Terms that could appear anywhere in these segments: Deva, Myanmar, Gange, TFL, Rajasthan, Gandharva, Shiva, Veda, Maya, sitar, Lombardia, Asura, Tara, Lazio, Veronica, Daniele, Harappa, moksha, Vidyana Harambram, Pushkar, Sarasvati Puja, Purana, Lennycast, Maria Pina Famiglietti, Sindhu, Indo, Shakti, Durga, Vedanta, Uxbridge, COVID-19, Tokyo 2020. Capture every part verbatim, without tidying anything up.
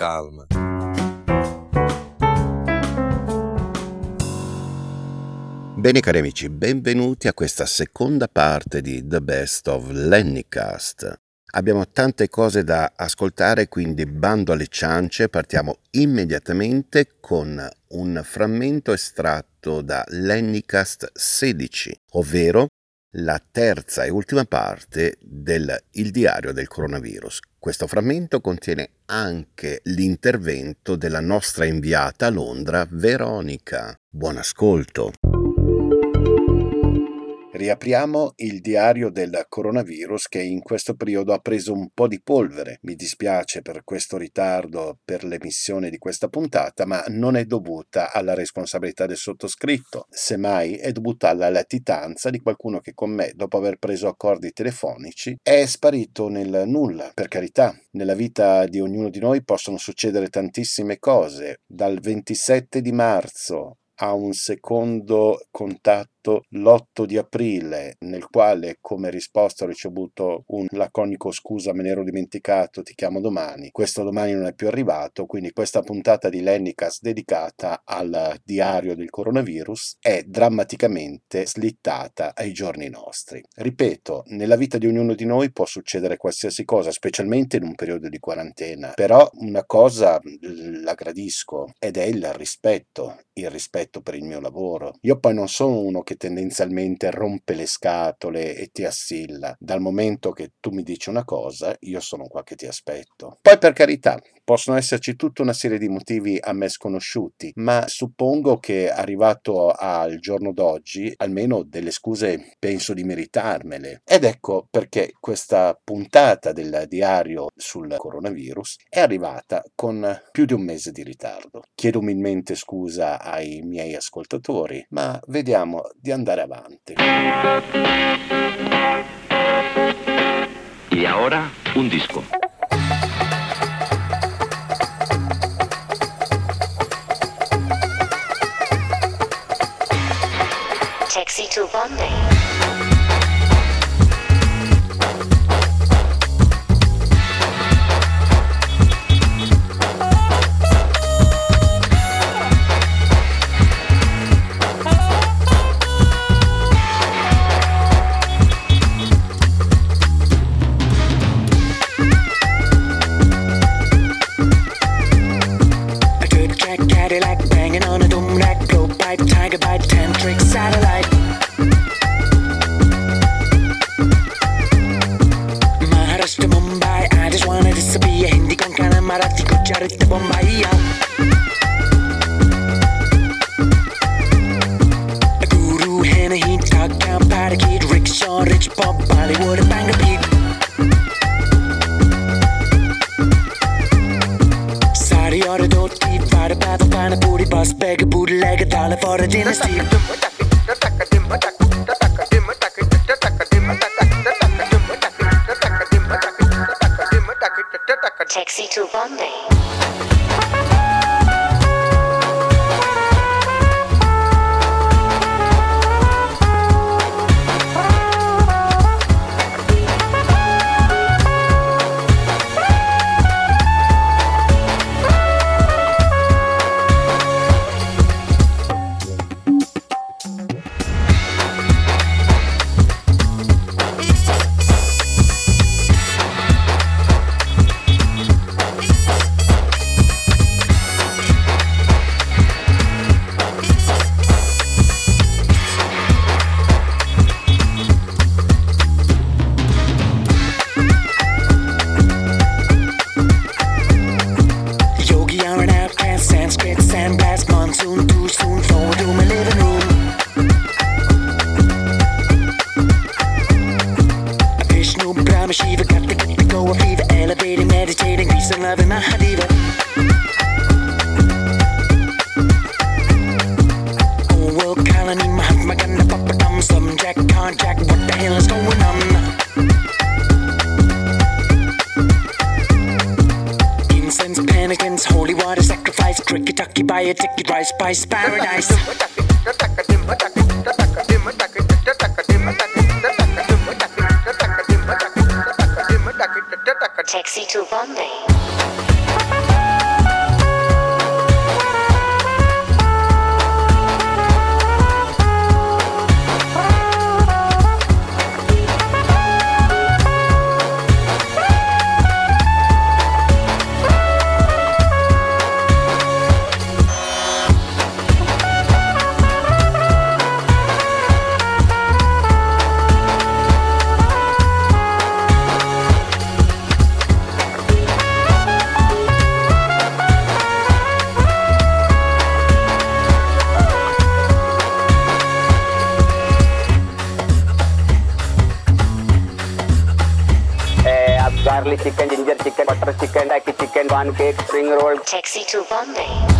calma. Bene cari amici, benvenuti a questa seconda parte di The Best of Lennycast. Abbiamo tante cose da ascoltare, quindi bando alle ciance, partiamo immediatamente con un frammento estratto da Lennycast sedici, ovvero la terza e ultima parte del Il diario del coronavirus. Questo frammento contiene anche l'intervento della nostra inviata a Londra, Veronica. Buon ascolto! Riapriamo il diario del coronavirus che in questo periodo ha preso un po' di polvere. Mi dispiace per questo ritardo per l'emissione di questa puntata, ma non è dovuta alla responsabilità del sottoscritto, semmai è dovuta alla latitanza di qualcuno che con me, dopo aver preso accordi telefonici, è sparito nel nulla. Per carità, nella vita di ognuno di noi possono succedere tantissime cose, dal ventisette di marzo a un secondo contatto l'otto di aprile, nel quale come risposta ho ricevuto un laconico scusa, me ne ero dimenticato, ti chiamo domani. Questo domani non è più arrivato, quindi questa puntata di Lennycast dedicata al diario del coronavirus è drammaticamente slittata ai giorni nostri. Ripeto, nella vita di ognuno di noi può succedere qualsiasi cosa, specialmente in un periodo di quarantena, però una cosa la gradisco ed è il rispetto, il rispetto per il mio lavoro. Io poi non sono uno che tendenzialmente rompe le scatole e ti assilla. Dal momento che tu mi dici una cosa, io sono qua che ti aspetto. Poi per carità, possono esserci tutta una serie di motivi a me sconosciuti, ma suppongo che arrivato al giorno d'oggi, almeno delle scuse penso di meritarmele. Ed ecco perché questa puntata del diario sul coronavirus è arrivata con più di un mese di ritardo. Chiedo umilmente scusa ai miei ascoltatori, ma vediamo di andare avanti. E ora un disco. Taxi to Bombay. Taxi to Bombay. for chicken, like a chicken, one cake, spring roll. Taxi to Bombay.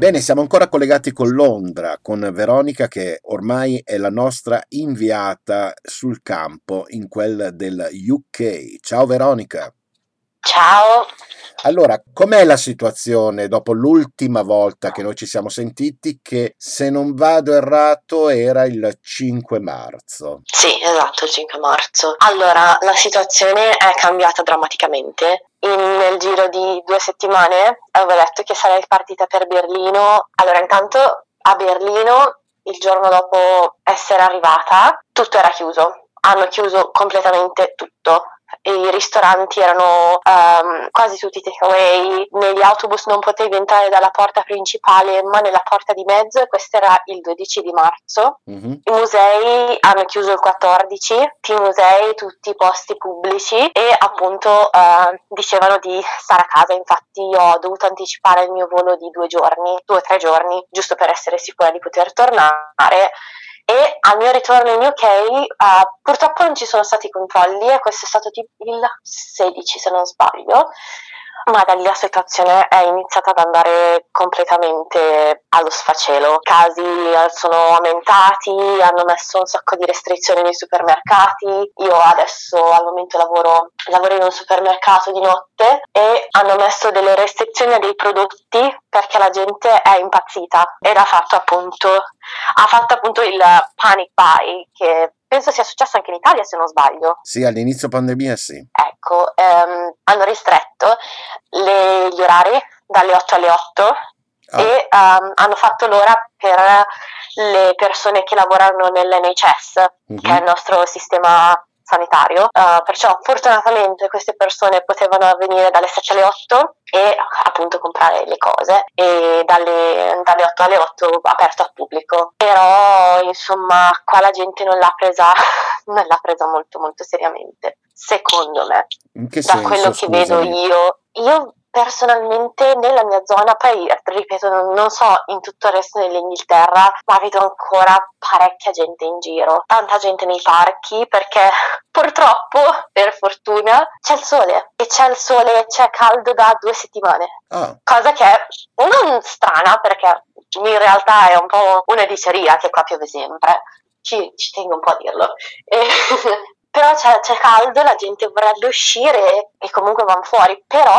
Bene, siamo ancora collegati con Londra, con Veronica che ormai è la nostra inviata sul campo in quel del U K. Ciao Veronica. Ciao. Allora, com'è la situazione dopo l'ultima volta che noi ci siamo sentiti, che se non vado errato era il cinque marzo? Sì, esatto, il cinque marzo. Allora, la situazione è cambiata drammaticamente. In, nel giro di due settimane avevo detto che sarei partita per Berlino. Allora, intanto a Berlino, il giorno dopo essere arrivata, tutto era chiuso. Hanno chiuso completamente tutto. I ristoranti erano um, quasi tutti takeaway, negli autobus non potevi entrare dalla porta principale ma nella porta di mezzo, e questo era il dodici di marzo. Mm-hmm. I musei hanno chiuso il quattordici, tutti i musei, tutti i posti pubblici, e appunto uh, dicevano di stare a casa. Infatti io ho dovuto anticipare il mio volo di due giorni, due o tre giorni, giusto per essere sicura di poter tornare. E al mio ritorno in U K uh, purtroppo non ci sono stati controlli, e questo è stato tipo il sedici se non sbaglio, ma da lì la situazione è iniziata ad andare completamente allo sfacelo. I casi sono aumentati, hanno messo un sacco di restrizioni nei supermercati. Io adesso al momento lavoro, lavoro in un supermercato di notte, e hanno messo delle restrizioni a dei prodotti perché la gente è impazzita ed ha fatto appunto, ha fatto appunto il panic buy, che penso sia successo anche in Italia se non sbaglio. Sì, all'inizio pandemia sì. Ecco, ehm, hanno ristretto le, gli orari dalle otto alle otto. Oh. E um, hanno fatto l'ora per le persone che lavorano nell'N H S, mm-hmm, che è il nostro sistema sanitario, uh, perciò fortunatamente queste persone potevano venire dalle sette alle otto e appunto comprare le cose, e dalle, dalle otto alle otto aperto al pubblico. Però insomma qua la gente non l'ha presa non l'ha presa molto molto seriamente, secondo me. In che da senso, quello che scusami. vedo io io personalmente nella mia zona, poi ripeto non so in tutto il resto dell'Inghilterra, ma vedo ancora parecchia gente in giro, tanta gente nei parchi, perché purtroppo, per fortuna, c'è il sole, e c'è il sole, c'è caldo da due settimane, oh. cosa che è non strana perché in realtà è un po' una diceria che qua piove sempre, ci, ci tengo un po' a dirlo, e però c'è, c'è caldo, la gente vorrebbe uscire e comunque vanno fuori, però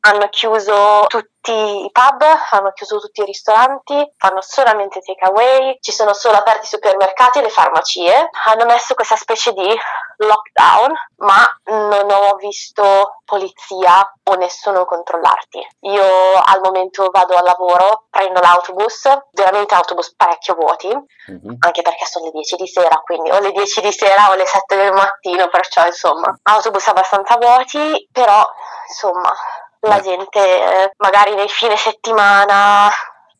hanno chiuso tutti i pub, hanno chiuso tutti i ristoranti, fanno solamente takeaway, ci sono solo aperti i supermercati e le farmacie. Hanno messo questa specie di lockdown, ma non ho visto polizia o nessuno controllarti. Io al momento vado al lavoro, prendo l'autobus, veramente autobus parecchio vuoti, mm-hmm, anche perché sono le dieci di sera, quindi o le dieci di sera o le sette del mattino, perciò insomma, autobus abbastanza vuoti, però insomma... La gente eh, magari nei fine settimana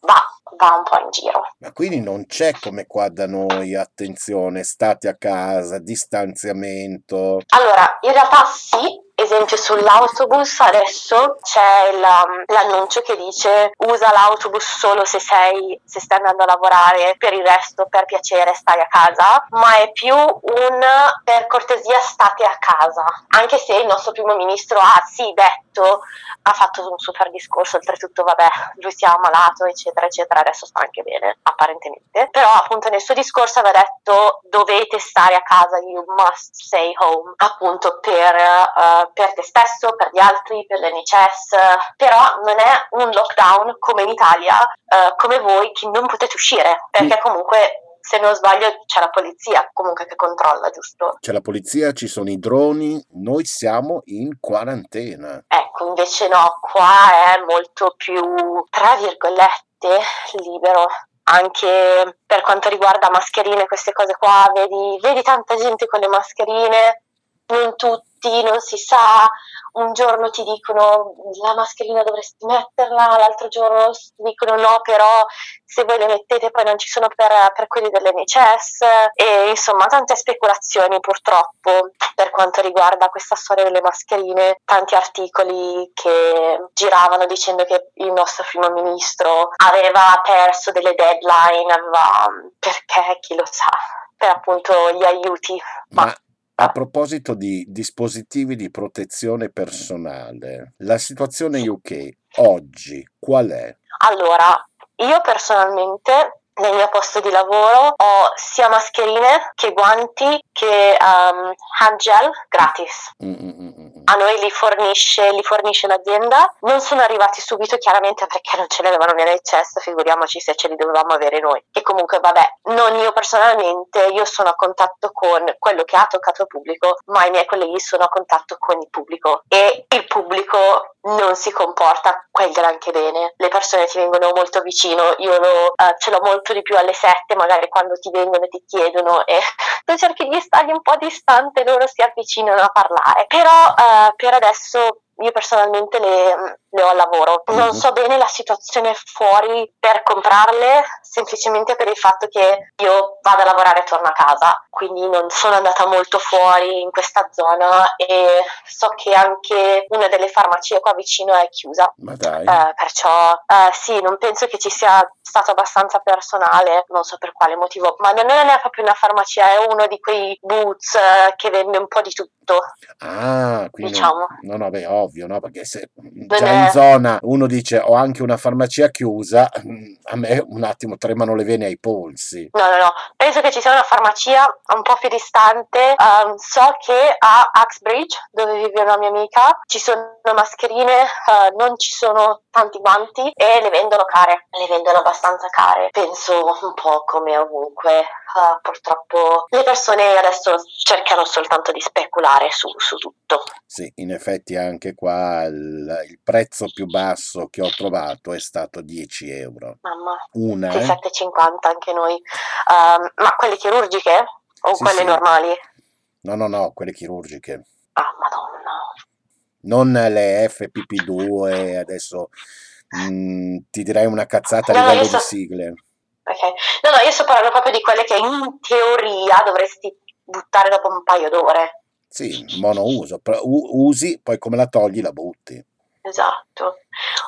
va, va un po' in giro. Ma quindi non c'è come qua da noi, attenzione, state a casa, distanziamento? Allora, in realtà sì, esempio esempio sull'autobus adesso c'è il, l'annuncio che dice usa l'autobus solo se sei se stai andando a lavorare, per il resto per piacere stai a casa, ma è più un per cortesia state a casa, anche se il nostro primo ministro ha sì detto, ha fatto un super discorso, oltretutto vabbè lui si è ammalato eccetera eccetera, adesso sta anche bene apparentemente, però appunto nel suo discorso aveva detto dovete stare a casa, you must stay home, appunto per, uh, per te stesso, per gli altri, per l'N H S, però non è un lockdown come in Italia, uh, come voi che non potete uscire, perché comunque se non sbaglio c'è la polizia comunque che controlla, giusto? C'è la polizia, ci sono i droni, noi siamo in quarantena. Ecco, invece no, qua è molto più, tra virgolette, libero. Anche per quanto riguarda mascherine, queste cose qua, vedi, vedi tanta gente con le mascherine, non tutti, non si sa, un giorno ti dicono la mascherina dovresti metterla, l'altro giorno dicono no, però se voi le mettete poi non ci sono per, per quelli dell'N H S, e insomma tante speculazioni purtroppo per quanto riguarda questa storia delle mascherine, tanti articoli che giravano dicendo che il nostro primo ministro aveva perso delle deadline, aveva, perché chi lo sa, per appunto gli aiuti. Ma a proposito di dispositivi di protezione personale, la situazione U K oggi qual è? Allora, io personalmente nel mio posto di lavoro ho sia mascherine che guanti che um, hand gel gratis. Mm-mm-mm. A noi li fornisce, li fornisce l'azienda. Non sono arrivati subito chiaramente perché non ce li avevano nell'N H S, figuriamoci se ce li dovevamo avere noi. E comunque vabbè, non io personalmente, io sono a contatto con quello che ha toccato il pubblico, ma i miei colleghi sono a contatto con il pubblico e il pubblico non si comporta quel granché bene. Le persone ti vengono molto vicino, io lo, eh, ce l'ho molto di più alle sette, magari quando ti vengono e ti chiedono, e tu cerchi di stargli un po' distante, loro si avvicinano a parlare. Però eh, per adesso io personalmente le, le ho al lavoro. Non so bene la situazione fuori per comprarle, semplicemente per il fatto che io vado a lavorare e torno a casa, quindi non sono andata molto fuori in questa zona, e so che anche una delle farmacie qua vicino è chiusa. Ma dai. Eh, perciò eh, sì, non penso che ci sia stato abbastanza personale, non so per quale motivo, ma non è proprio una farmacia, è uno di quei Boots eh, che vende un po' di tutto. Ah, quindi diciamo. No, no, beh, ovvio, no, perché se già beh, in zona uno dice ho anche una farmacia chiusa, a me un attimo tremano le vene ai polsi. No, no, no, penso che ci sia una farmacia un po' più distante, um, so che a Uxbridge, dove vive una mia amica, ci sono mascherine, uh, non ci sono tanti guanti e le vendono care, le vendono abbastanza care, penso un po' come ovunque. Uh, purtroppo le persone adesso cercano soltanto di speculare su, su tutto. Sì, in effetti anche qua il, il prezzo più basso che ho trovato è stato dieci euro. Mamma, una sì, eh? sette e cinquanta anche noi, um, ma quelle chirurgiche o sì, quelle sì. normali? No, no, no, quelle chirurgiche. Ah, madonna. Non le F P P due, adesso mh, ti direi una cazzata a no, livello di sigle. Okay. No, no, io sto parlando proprio di quelle che in teoria dovresti buttare dopo un paio d'ore. Sì, monouso, usi, poi come la togli la butti. Esatto.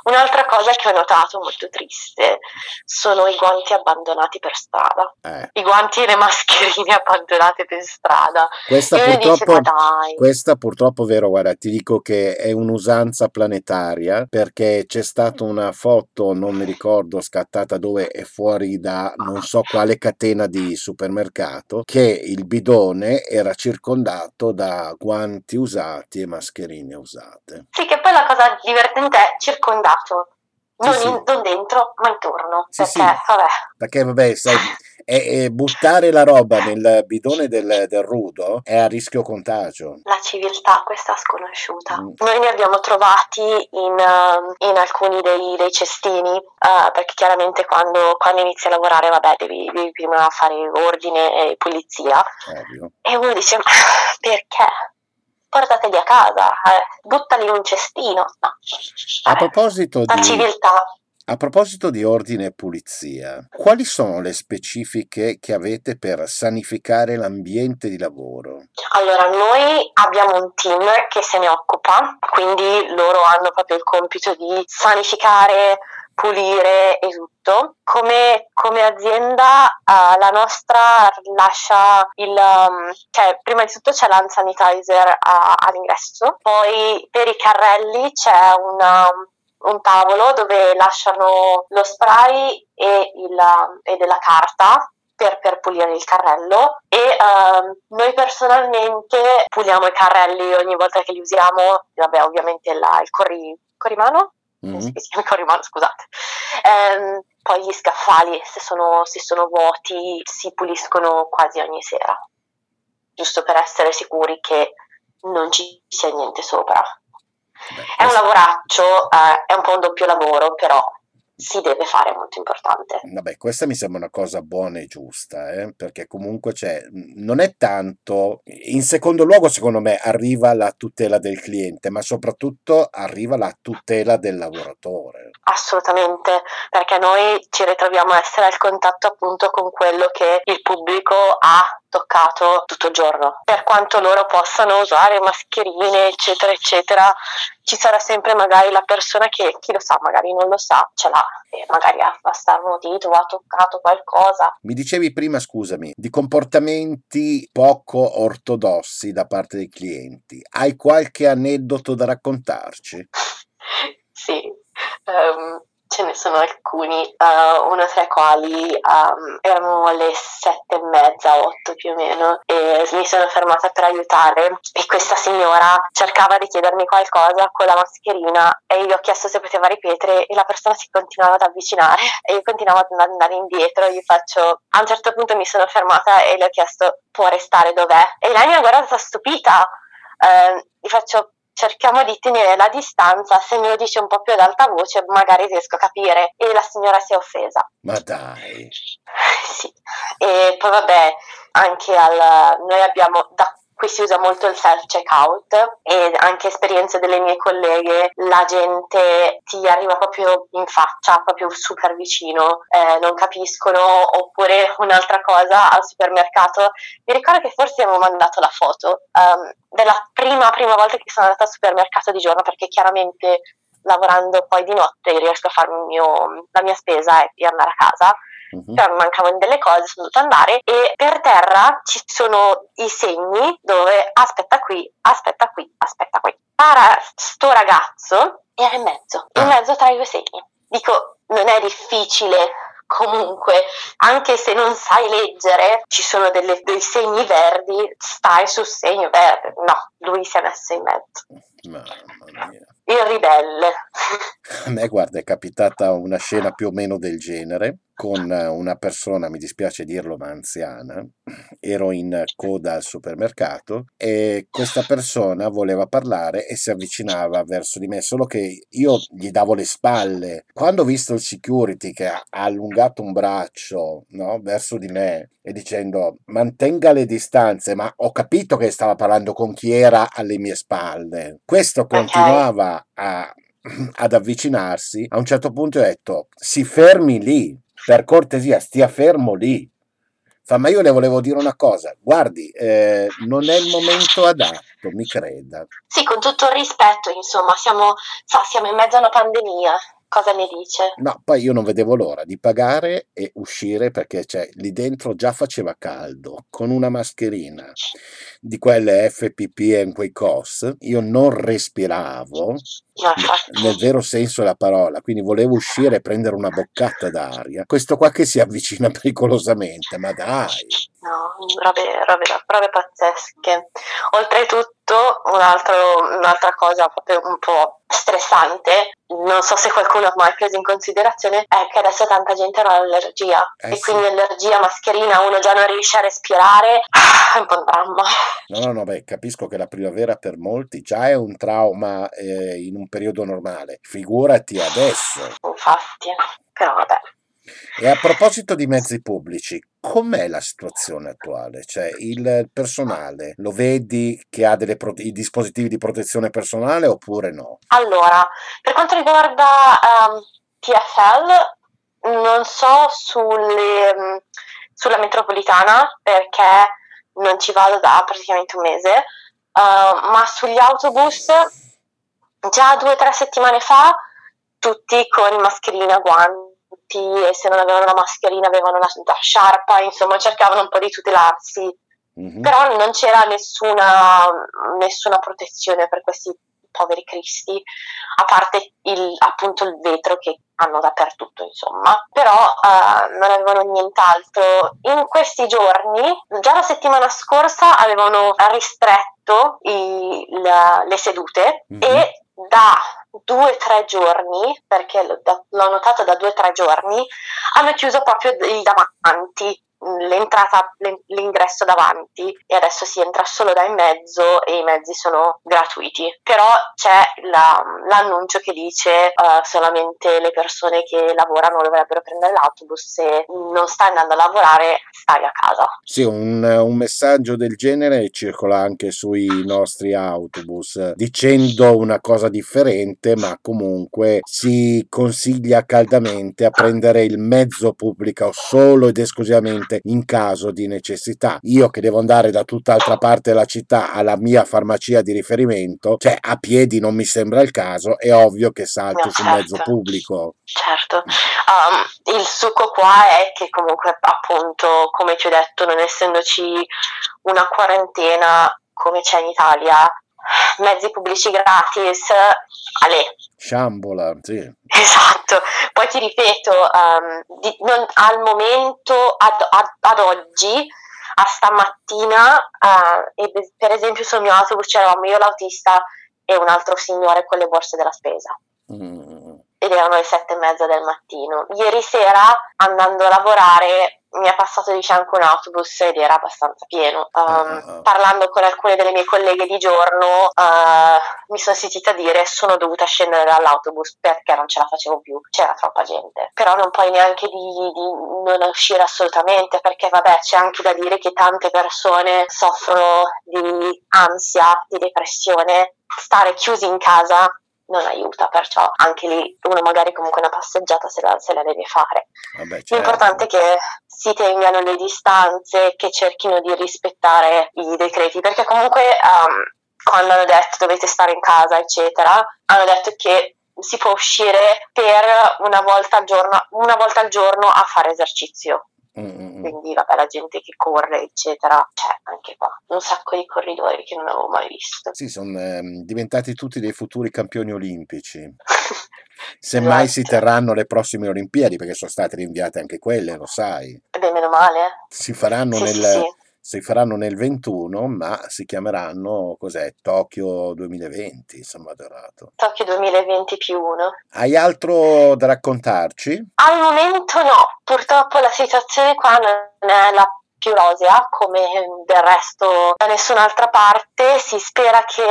Un'altra cosa che ho notato molto triste sono i guanti abbandonati per strada, eh. i guanti e le mascherine abbandonate per strada. Questa purtroppo, dice, ma dai. Questa purtroppo è vero, guarda, ti dico che è un'usanza planetaria, perché c'è stata una foto, non mi ricordo, scattata dove è fuori da non so quale catena di supermercato, che il bidone era circondato da guanti usati e mascherine usate. Sì, che poi la cosa divertente è circondato, non, sì, sì. In, non dentro ma intorno, sì, perché, sì. Vabbè. perché vabbè sai, è, è buttare la roba nel bidone del, del rudo è a rischio contagio. La civiltà questa sconosciuta. Mm. Noi ne abbiamo trovati in, in alcuni dei, dei cestini, uh, perché chiaramente quando, quando inizi a lavorare vabbè devi, devi prima fare ordine e pulizia. Ovvio. E uno dice ma perché? Portateli a casa, eh. buttali in un cestino. No. A proposito di... La civiltà. A proposito di ordine e pulizia, quali sono le specifiche che avete per sanificare l'ambiente di lavoro? Allora, noi abbiamo un team che se ne occupa, quindi loro hanno proprio il compito di sanificare, pulire e tutto. Come, come azienda uh, la nostra lascia il... Um, cioè prima di tutto c'è l'hand sanitizer uh, all'ingresso, poi per i carrelli c'è una, un tavolo dove lasciano lo spray e, il, e della carta per, per pulire il carrello e uh, noi personalmente puliamo i carrelli ogni volta che li usiamo, vabbè ovviamente la, il corri, corrimano? Mm-hmm. Rimano, scusate. Ehm, poi gli scaffali se sono, se sono vuoti si puliscono quasi ogni sera, giusto per essere sicuri che non ci sia niente sopra. Beh, è un lavoraccio, eh, è un po' un doppio lavoro, però si deve fare, molto importante. Vabbè, questa mi sembra una cosa buona e giusta, eh? Perché comunque c'è, non è tanto, in secondo luogo secondo me arriva la tutela del cliente, ma soprattutto arriva la tutela del lavoratore. Assolutamente, perché noi ci ritroviamo a essere al contatto appunto con quello che il pubblico ha toccato tutto il giorno. Per quanto loro possano usare mascherine eccetera eccetera, ci sarà sempre magari la persona che, chi lo sa, magari non lo sa, ce l'ha e magari ha starnutito o ha toccato qualcosa. Mi dicevi prima, scusami, di comportamenti poco ortodossi da parte dei clienti. Hai qualche aneddoto da raccontarci? Sì, um... ce ne sono alcuni, uh, uno tra i quali um, erano le sette e mezza, otto più o meno, e mi sono fermata per aiutare e questa signora cercava di chiedermi qualcosa con la mascherina e io gli ho chiesto se poteva ripetere e la persona si continuava ad avvicinare e io continuavo ad andare indietro. Io faccio, a un certo punto mi sono fermata e le ho chiesto può restare dov'è? E lei mi ha guardata stupita, uh, gli faccio cerchiamo di tenere la distanza, se me lo dice un po' più ad alta voce magari riesco a capire, e la signora si è offesa. Ma dai! Sì, e poi vabbè, anche al, noi abbiamo, da qui si usa molto il self-checkout e anche esperienze delle mie colleghe, la gente ti arriva proprio in faccia, proprio super vicino, eh, non capiscono. Oppure un'altra cosa al supermercato, mi ricordo che forse avevo mandato la foto, um, della prima prima volta che sono andata al supermercato di giorno, perché chiaramente lavorando poi di notte riesco a farmi il mio, la mia spesa e andare a casa. Uh-huh. Però mi mancavano delle cose, sono dovuta andare e per terra ci sono i segni dove aspetta qui, aspetta qui, aspetta qui. Para sto ragazzo era in mezzo, in mezzo tra i due segni. Dico, non è difficile comunque, anche se non sai leggere, ci sono delle, dei segni verdi, stai sul segno verde. No, lui si è messo in mezzo. Mamma mia. Il ribelle. A me, guarda, è capitata una scena più o meno del genere con una persona, mi dispiace dirlo, ma anziana. Ero in coda al supermercato e questa persona voleva parlare e si avvicinava verso di me, solo che io gli davo le spalle. Quando ho visto il security che ha allungato un braccio, no, verso di me e dicendo mantenga le distanze, ma ho capito che stava parlando con chi era alle mie spalle. Questo continuava a, ad avvicinarsi. A un certo punto ho detto si fermi lì, per cortesia stia fermo lì. Fa, ma io le volevo dire una cosa, guardi, eh, non è il momento adatto, mi creda. Sì, con tutto il rispetto, insomma, siamo, sa, siamo in mezzo a una pandemia. Cosa ne dice? No, poi io non vedevo l'ora di pagare e uscire, perché cioè, lì dentro già faceva caldo, con una mascherina di quelle F P P e quei cos, io non respiravo, nel vero senso della parola, quindi volevo uscire e prendere una boccata d'aria. Questo qua che si avvicina pericolosamente, ma dai! No, robe, robe, robe pazzesche. Oltretutto, un altro, un'altra cosa proprio un po' stressante, non so se qualcuno ha mai preso in considerazione, è che adesso tanta gente ha l'allergia, eh, e sì, quindi allergia, mascherina, uno già non riesce a respirare, ah, è un po' un dramma. No, no, no, beh, capisco che la primavera per molti già è un trauma, eh, in un periodo normale, figurati adesso. Infatti, però vabbè. E a proposito di mezzi pubblici, com'è la situazione attuale? Cioè il personale, lo vedi che ha delle pro- i dispositivi di protezione personale oppure no? Allora, per quanto riguarda um, T F L, non so sulle, sulla metropolitana perché non ci vado da praticamente un mese, uh, ma sugli autobus già due o tre settimane fa tutti con mascherina, guanti, e se non avevano la mascherina avevano la, la sciarpa, insomma cercavano un po' di tutelarsi, mm-hmm. però non c'era nessuna, nessuna protezione per questi poveri cristi, a parte il, appunto il vetro che hanno dappertutto, insomma, però uh, non avevano nient'altro. In questi giorni, già la settimana scorsa, avevano ristretto i, la, le sedute, mm-hmm. e da due o tre giorni, perché l- da, l'ho notato da due o tre giorni, hanno chiuso proprio il davanti, l'entrata, l'ingresso davanti, e adesso si entra solo da in mezzo e i mezzi sono gratuiti, però c'è la, l'annuncio che dice uh, solamente le persone che lavorano dovrebbero prendere l'autobus, se non stai andando a lavorare stai a casa. Sì, un, un messaggio del genere circola anche sui nostri autobus, dicendo una cosa differente, ma comunque si consiglia caldamente a prendere il mezzo pubblico solo ed esclusivamente in caso di necessità. Io che devo andare da tutt'altra parte della città alla mia farmacia di riferimento, cioè a piedi non mi sembra il caso, è ovvio che salto no, sul certo. mezzo pubblico. Certo, um, il succo qua è che comunque, appunto, come ti ho detto, non essendoci una quarantena come c'è in Italia, mezzi pubblici gratis, ale. Sciambola, sì. Esatto, poi ti ripeto, um, di, non, al momento, ad, ad, ad oggi, a stamattina, uh, e per esempio sul mio autobus c'eravamo io, l'autista e un altro signore con le borse della spesa. Mm. Ed erano le sette e mezza del mattino. Ieri sera, andando a lavorare, mi è passato di fianco un autobus ed era abbastanza pieno. Um, uh, uh. Parlando con alcune delle mie colleghe di giorno, uh, mi sono sentita dire sono dovuta scendere dall'autobus perché non ce la facevo più, c'era troppa gente. Però non puoi neanche di, di non uscire assolutamente, perché vabbè, c'è anche da dire che tante persone soffrono di ansia, di depressione, stare chiusi in casa non aiuta, perciò anche lì uno magari comunque una passeggiata se la, se la deve fare. Vabbè, certo. L'importante è che si tengano le distanze, che cerchino di rispettare i decreti, perché comunque um, quando hanno detto dovete stare in casa eccetera, hanno detto che si può uscire per una volta al giorno, una volta al giorno a fare esercizio. Mm-hmm. Quindi vabbè, la gente che corre eccetera, c'è anche qua un sacco di corridori che non avevo mai visto. Sì, sono eh, diventati tutti dei futuri campioni olimpici. Semmai esatto. Si terranno le prossime Olimpiadi, perché sono state rinviate anche quelle, lo sai. Beh, meno male. Si faranno sì, nel... Sì, sì. Si faranno nel ventuno, ma si chiameranno, cos'è, Tokyo duemilaventi, insomma, dorato. Tokyo duemilaventi più uno. Hai altro da raccontarci? Al momento no, purtroppo la situazione qua non è la più rosea, come del resto da nessun'altra parte. Si spera che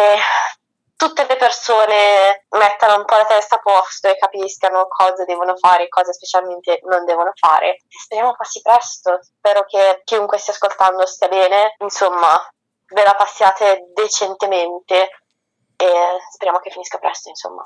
tutte le persone mettano un po' la testa a posto e capiscano cosa devono fare e cosa specialmente non devono fare. Speriamo passi presto, spero che chiunque stia ascoltando stia bene, insomma ve la passiate decentemente e speriamo che finisca presto, insomma.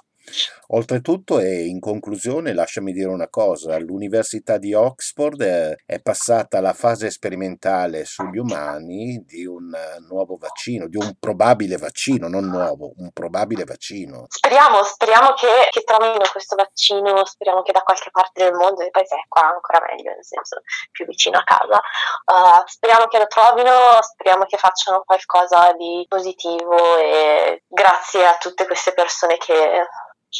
Oltretutto, e in conclusione, lasciami dire una cosa, l'Università di Oxford è passata alla fase sperimentale sugli umani di un nuovo vaccino, di un probabile vaccino, non nuovo, un probabile vaccino. Speriamo, speriamo che, che trovino questo vaccino, speriamo che da qualche parte del mondo, il paese è qua ancora meglio, nel senso più vicino a casa, uh, speriamo che lo trovino, speriamo che facciano qualcosa di positivo, e grazie a tutte queste persone che...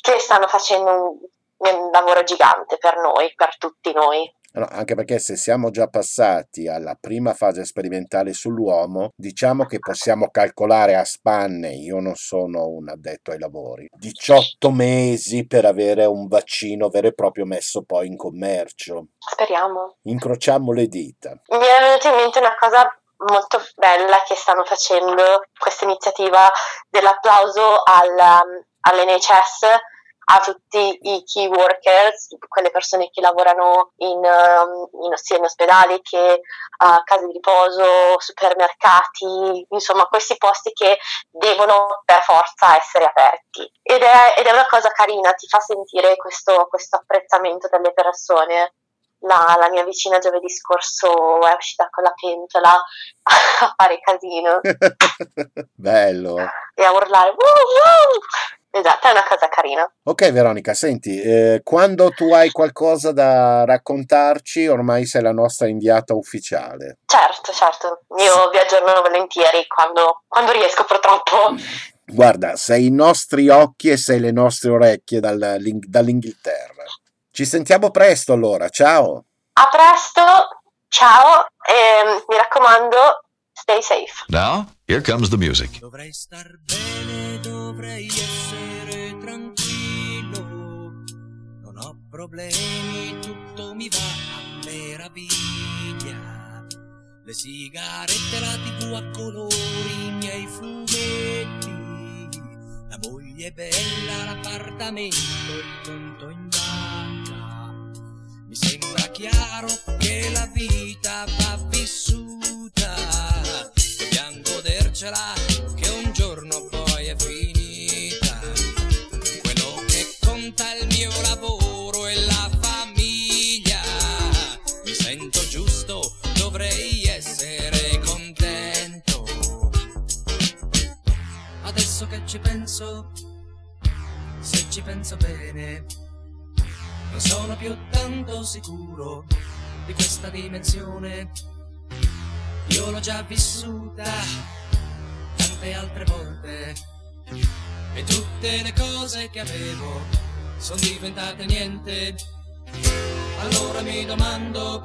che stanno facendo un, un lavoro gigante per noi, per tutti noi. No, anche perché se siamo già passati alla prima fase sperimentale sull'uomo, diciamo che possiamo calcolare a spanne, io non sono un addetto ai lavori, diciotto mesi per avere un vaccino vero e proprio messo poi in commercio. Speriamo. Incrociamo le dita. Mi è venuta in mente una cosa molto bella che stanno facendo, questa iniziativa dell'applauso al... all'N H S, a tutti i key workers, quelle persone che lavorano in, in, sia in ospedali che a uh, case di riposo, supermercati, insomma questi posti che devono per forza essere aperti. Ed è, ed è una cosa carina, ti fa sentire questo, questo apprezzamento delle persone. La, la mia vicina giovedì scorso è uscita con la pentola a fare casino. Bello! E a urlare woo, woo! Esatto, è una cosa carina. Ok Veronica, senti, eh, quando tu hai qualcosa da raccontarci, ormai sei la nostra inviata ufficiale. Certo, certo, io vi aggiorno volentieri quando, quando riesco purtroppo. Guarda, sei i nostri occhi e sei le nostre orecchie dal, dall'Inghilterra. Ci sentiamo presto allora, ciao! A presto, ciao e mi raccomando, stay safe. Now, here comes the music. Dovrei star bene, dovrei essere tranquillo. Non ho problemi, tutto mi va a meraviglia. Le sigarette, la tivù a colori, i miei fumetti. La moglie bella, l'appartamento, il conto in banca. Mi sembra chiaro che la vita va vissuta. Dobbiamo godercela, che un giorno poi è finita. Quello che conta è il mio lavoro e la famiglia. Mi sento giusto, dovrei essere contento. Adesso che ci penso, se ci penso bene, non sono più tanto sicuro di questa dimensione. Io l'ho già vissuta tante altre volte e tutte le cose che avevo sono diventate niente. Allora mi domando,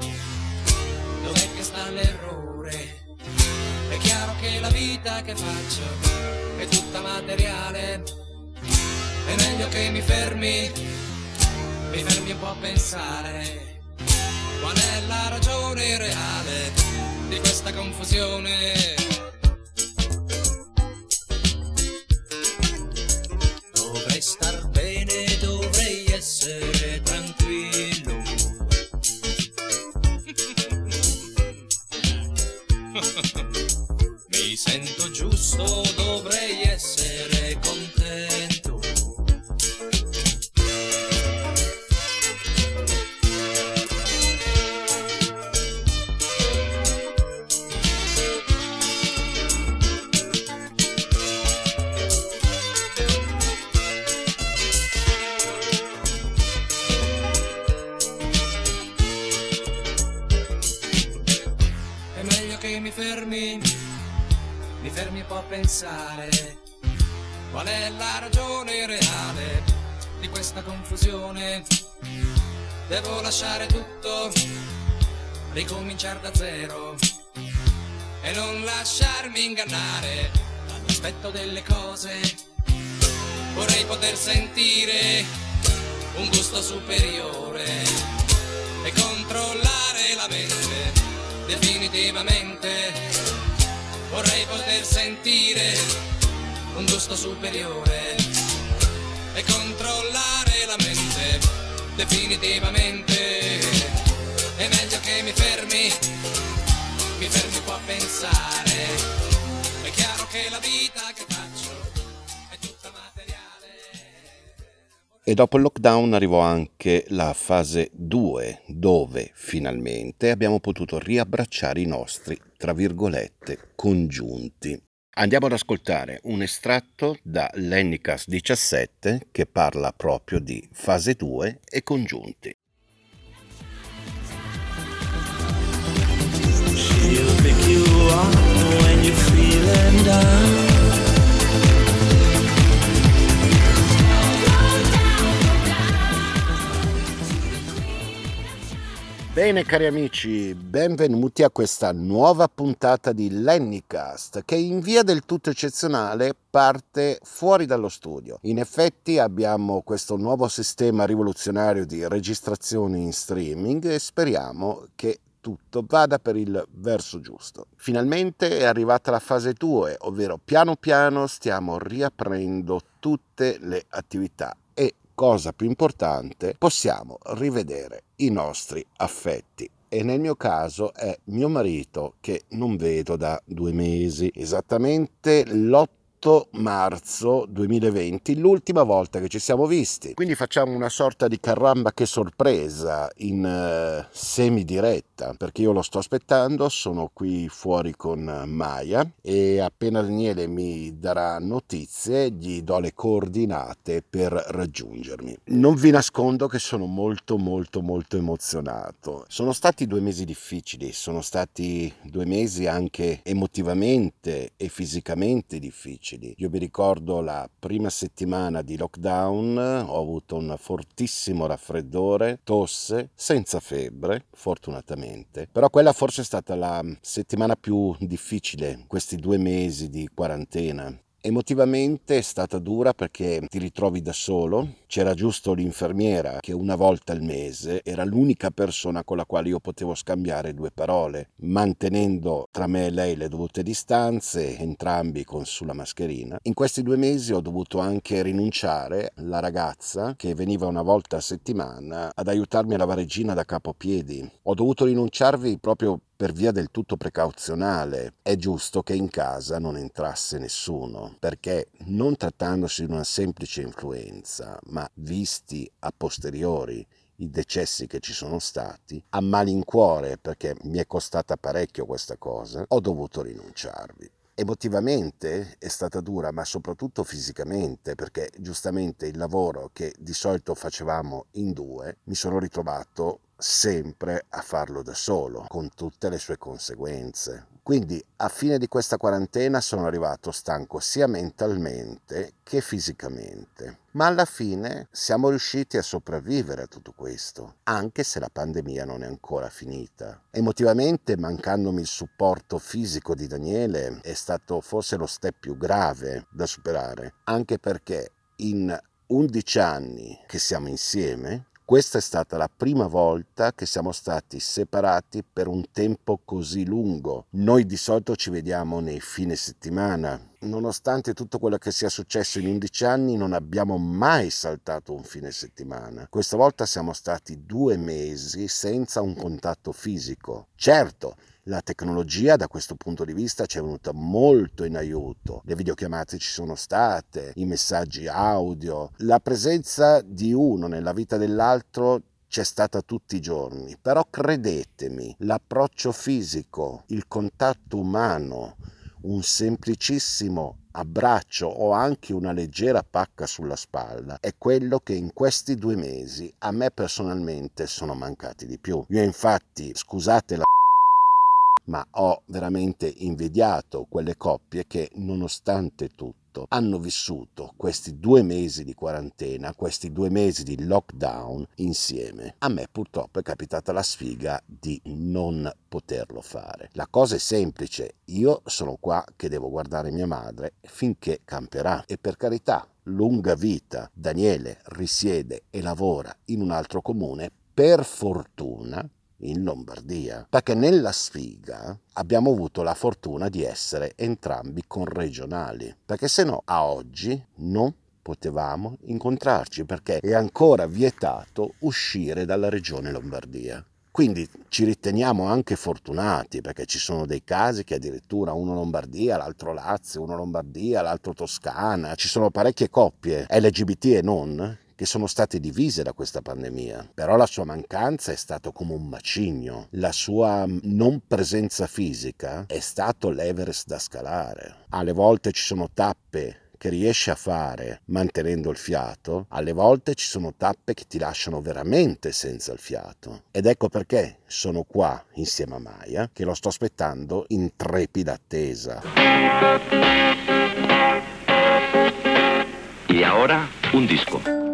dov'è che sta l'errore? È chiaro che la vita che faccio è tutta materiale. È meglio che mi fermi, mi fermi un po' a pensare. Qual è la ragione reale di questa confusione? Dovrei star bene, dovrei essere tranquillo. Mi sento giusto, dovrei essere contento. Mi fermi un po' a pensare, qual è la ragione reale di questa confusione? Devo lasciare tutto, ricominciare da zero e non lasciarmi ingannare dall'aspetto delle cose. Vorrei poter sentire un gusto superiore e controllare la mente definitivamente. Vorrei poter sentire un gusto superiore e controllare la mente definitivamente. È meglio che mi fermi, mi fermi un po' a pensare. È chiaro che la vita che faccio è tutta materiale. E dopo il lockdown arrivò anche la fase due, dove finalmente abbiamo potuto riabbracciare i nostri tra virgolette congiunti. Andiamo ad ascoltare un estratto da Lennycast diciassette che parla proprio di fase due e congiunti. Bene cari amici, benvenuti a questa nuova puntata di Lennycast che in via del tutto eccezionale parte fuori dallo studio. In effetti abbiamo questo nuovo sistema rivoluzionario di registrazione in streaming e speriamo che tutto vada per il verso giusto. Finalmente è arrivata la fase due, ovvero piano piano stiamo riaprendo tutte le attività e cosa più importante, possiamo rivedere i nostri affetti. E nel mio caso è mio marito, che non vedo da due mesi, esattamente l'otto marzo duemilaventi, l'ultima volta che ci siamo visti. Quindi facciamo una sorta di caramba che sorpresa in uh, semidiretta, perché io lo sto aspettando, sono qui fuori con Maya e appena Daniele mi darà notizie gli do le coordinate per raggiungermi. Non vi nascondo che sono molto molto molto emozionato. Sono stati due mesi difficili, sono stati due mesi anche emotivamente e fisicamente difficili. Io mi ricordo la prima settimana di lockdown, ho avuto un fortissimo raffreddore, tosse, senza febbre, fortunatamente. Però quella forse è stata la settimana più difficile, questi due mesi di quarantena. Emotivamente è stata dura perché ti ritrovi da solo, c'era giusto l'infermiera che una volta al mese era l'unica persona con la quale io potevo scambiare due parole, mantenendo tra me e lei le dovute distanze, entrambi con sulla mascherina. In questi due mesi ho dovuto anche rinunciare alla ragazza che veniva una volta a settimana ad aiutarmi a lavare Gina da capo a piedi. Ho dovuto rinunciarvi proprio per via del tutto precauzionale. È giusto che in casa non entrasse nessuno, perché non trattandosi di una semplice influenza, ma visti a posteriori i decessi che ci sono stati, a malincuore, perché mi è costata parecchio questa cosa, ho dovuto rinunciarvi. Emotivamente è stata dura, ma soprattutto fisicamente, perché giustamente il lavoro che di solito facevamo in due, mi sono ritrovato sempre a farlo da solo, con tutte le sue conseguenze. Quindi a fine di questa quarantena sono arrivato stanco sia mentalmente che fisicamente, ma alla fine siamo riusciti a sopravvivere a tutto questo, anche se la pandemia non è ancora finita. Emotivamente, mancandomi il supporto fisico di Daniele, è stato forse lo step più grave da superare, anche perché in undici anni che siamo insieme, questa è stata la prima volta che siamo stati separati per un tempo così lungo. Noi di solito ci vediamo nei fine settimana. Nonostante tutto quello che sia successo in undici anni, non abbiamo mai saltato un fine settimana. Questa volta siamo stati due mesi senza un contatto fisico. Certo, la tecnologia da questo punto di vista ci è venuta molto in aiuto. Le videochiamate ci sono state, i messaggi audio, la presenza di uno nella vita dell'altro c'è stata tutti i giorni. Però credetemi, l'approccio fisico, il contatto umano, un semplicissimo abbraccio o anche una leggera pacca sulla spalla è quello che in questi due mesi a me personalmente sono mancati di più. Io infatti, scusate la ma ho veramente invidiato quelle coppie che, nonostante tutto, hanno vissuto questi due mesi di quarantena, questi due mesi di lockdown insieme. A me purtroppo è capitata la sfiga di non poterlo fare. La cosa è semplice, io sono qua che devo guardare mia madre finché camperà. E per carità, lunga vita. Daniele risiede e lavora in un altro comune, per fortuna, in Lombardia, perché nella sfiga abbiamo avuto la fortuna di essere entrambi conregionali, perché se no a oggi non potevamo incontrarci, perché è ancora vietato uscire dalla regione Lombardia. Quindi ci riteniamo anche fortunati, perché ci sono dei casi che addirittura uno Lombardia, l'altro Lazio, uno Lombardia, l'altro Toscana, ci sono parecchie coppie L G B T e non che sono state divise da questa pandemia. Però la sua mancanza è stato come un macigno. La sua non presenza fisica è stato l'Everest da scalare. Alle volte ci sono tappe che riesci a fare mantenendo il fiato, alle volte ci sono tappe che ti lasciano veramente senza il fiato. Ed ecco perché sono qua insieme a Maya, che lo sto aspettando in trepida attesa. E ora un disco.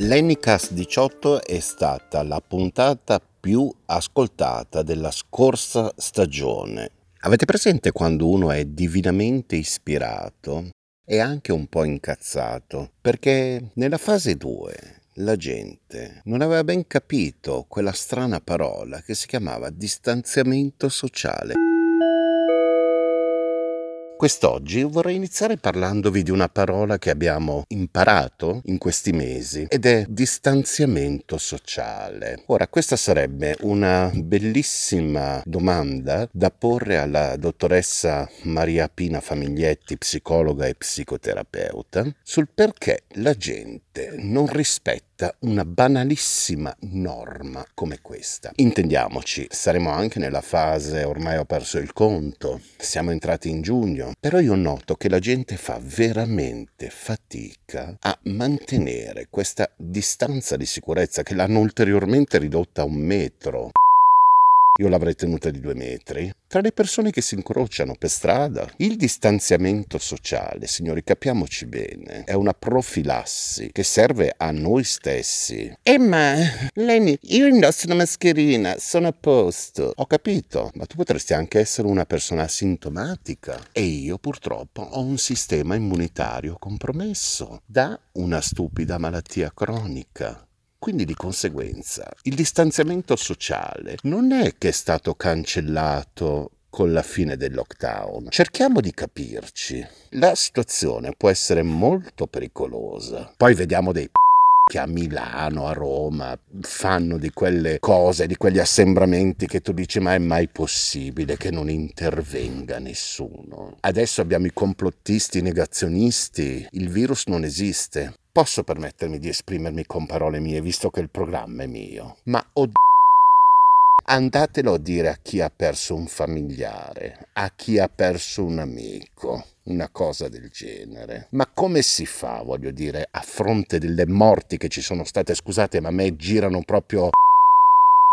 Lennycast diciotto è stata la puntata più ascoltata della scorsa stagione. Avete presente quando uno è divinamente ispirato e anche un po' incazzato? Perché nella fase due la gente non aveva ben capito quella strana parola che si chiamava distanziamento sociale. Quest'oggi vorrei iniziare parlandovi di una parola che abbiamo imparato in questi mesi ed è distanziamento sociale. Ora, questa sarebbe una bellissima domanda da porre alla dottoressa Maria Pina Famiglietti, psicologa e psicoterapeuta, sul perché la gente non rispetta una banalissima norma come questa. Intendiamoci, saremo anche nella fase, ormai ho perso il conto, siamo entrati in giugno, però io noto che la gente fa veramente fatica a mantenere questa distanza di sicurezza che l'hanno ulteriormente ridotta a un metro. Io l'avrei tenuta di due metri. Tra le persone che si incrociano per strada, il distanziamento sociale, signori, capiamoci bene, è una profilassi che serve a noi stessi. Eh ma, Lenny, io indosso una mascherina, sono a posto. Ho capito, ma tu potresti anche essere una persona asintomatica. E io, purtroppo, ho un sistema immunitario compromesso da una stupida malattia cronica. Quindi di conseguenza il distanziamento sociale non è che è stato cancellato con la fine del lockdown. Cerchiamo di capirci. La situazione può essere molto pericolosa. Poi vediamo dei che a Milano, a Roma fanno di quelle cose, di quegli assembramenti che tu dici ma è mai possibile che non intervenga nessuno. Adesso abbiamo i complottisti, i negazionisti, il virus non esiste. Posso permettermi di esprimermi con parole mie, visto che il programma è mio, ma od... andatelo a dire a chi ha perso un familiare, a chi ha perso un amico, una cosa del genere. Ma come si fa, voglio dire, a fronte delle morti che ci sono state, scusate, ma a me girano proprio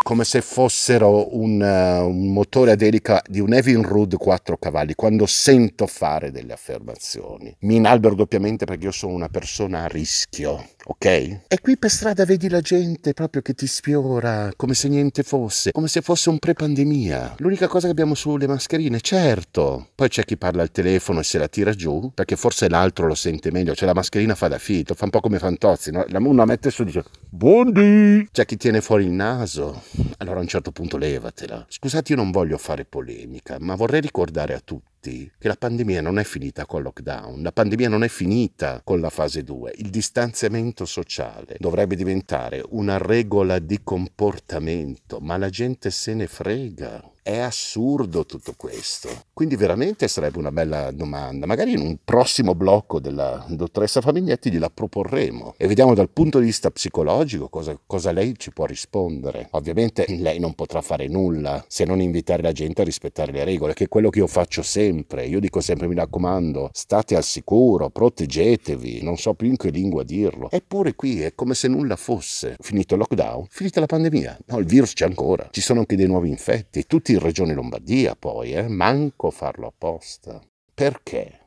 come se fossero un, uh, un motore a delica di un Evinrude quattro cavalli quando sento fare delle affermazioni. Mi inalbero doppiamente perché io sono una persona a rischio, ok? E qui per strada vedi la gente proprio che ti sfiora come se niente fosse, come se fosse un pre-pandemia. L'unica cosa che abbiamo sono le mascherine, certo. Poi c'è chi parla al telefono e se la tira giù perché forse l'altro lo sente meglio, cioè la mascherina fa da fito, fa un po' come Fantozzi, no? Uno mette su e dice buondì. C'è chi tiene fuori il naso. Allora a un certo punto levatela. Scusate, io non voglio fare polemica, ma vorrei ricordare a tutti che la pandemia non è finita col lockdown, la pandemia non è finita con la fase due. Il distanziamento sociale dovrebbe diventare una regola di comportamento, ma la gente se ne frega. È assurdo tutto questo. Quindi veramente sarebbe una bella domanda. Magari in un prossimo blocco della dottoressa Famiglietti gliela proporremo e vediamo dal punto di vista psicologico cosa, cosa lei ci può rispondere. Ovviamente lei non potrà fare nulla se non invitare la gente a rispettare le regole, che è quello che io faccio sempre. Io dico sempre, mi raccomando, state al sicuro, proteggetevi, non so più in che lingua dirlo. Eppure qui è come se nulla fosse. Finito il lockdown, finita la pandemia. No, il virus c'è ancora. Ci sono anche dei nuovi infetti, tutti in regione Lombardia poi, eh? Manco farlo apposta. Perché?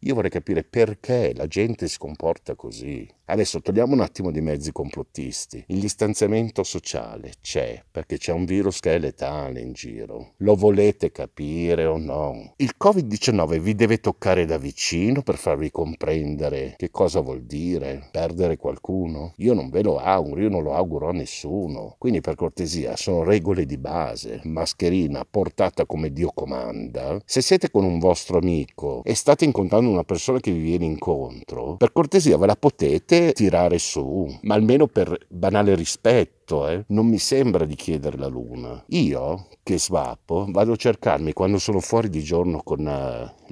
Io vorrei capire perché la gente si comporta così. Adesso togliamo un attimo di mezzi complottisti. Il distanziamento sociale c'è, perché c'è un virus che è letale in giro. Lo volete capire o no? Il covid diciannove vi deve toccare da vicino per farvi comprendere che cosa vuol dire perdere qualcuno? Io non ve lo auguro, io non lo auguro a nessuno. Quindi per cortesia, sono regole di base. Mascherina portata come Dio comanda. Se siete con un vostro amico e state incontrando una persona che vi viene incontro, per cortesia ve la potete tirare su, ma almeno per banale rispetto, eh? Non mi sembra di chiedere la luna. Io, che svapo, vado a cercarmi, quando sono fuori di giorno con uh,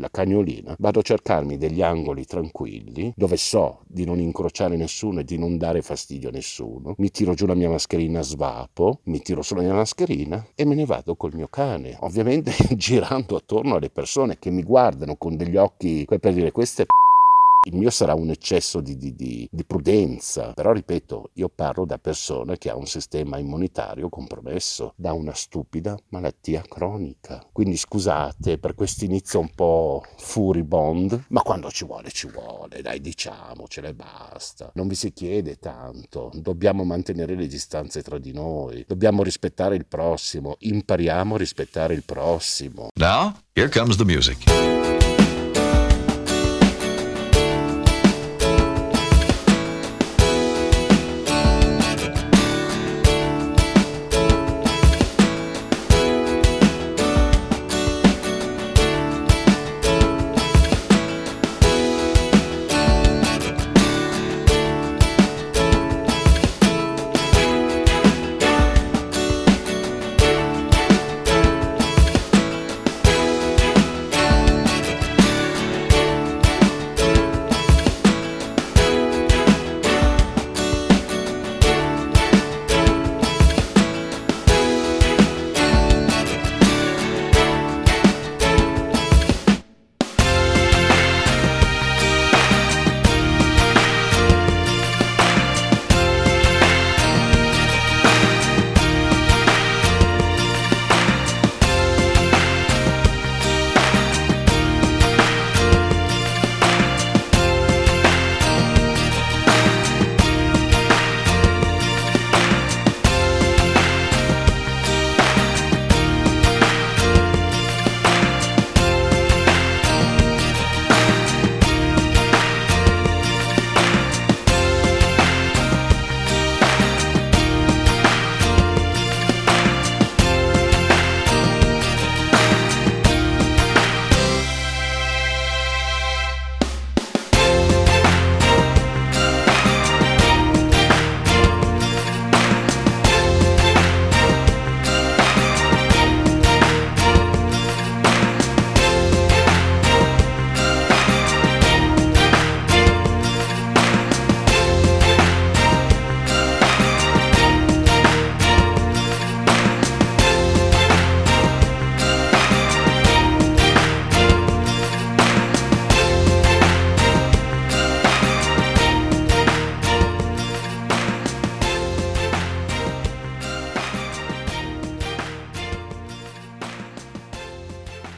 la cagnolina, vado a cercarmi degli angoli tranquilli, dove so di non incrociare nessuno e di non dare fastidio a nessuno, mi tiro giù la mia mascherina a svapo, mi tiro sulla mia mascherina e me ne vado col mio cane, ovviamente girando attorno alle persone che mi guardano con degli occhi, per dire queste p***e Il mio sarà un eccesso di, di, di, di prudenza, però ripeto, io parlo da persona che ha un sistema immunitario compromesso da una stupida malattia cronica. Quindi scusate per questo inizio un po' furibond, ma quando ci vuole ci vuole, dai, diciamocelo e basta. Non vi si chiede tanto, dobbiamo mantenere le distanze tra di noi, dobbiamo rispettare il prossimo, impariamo a rispettare il prossimo. Now, here comes the music.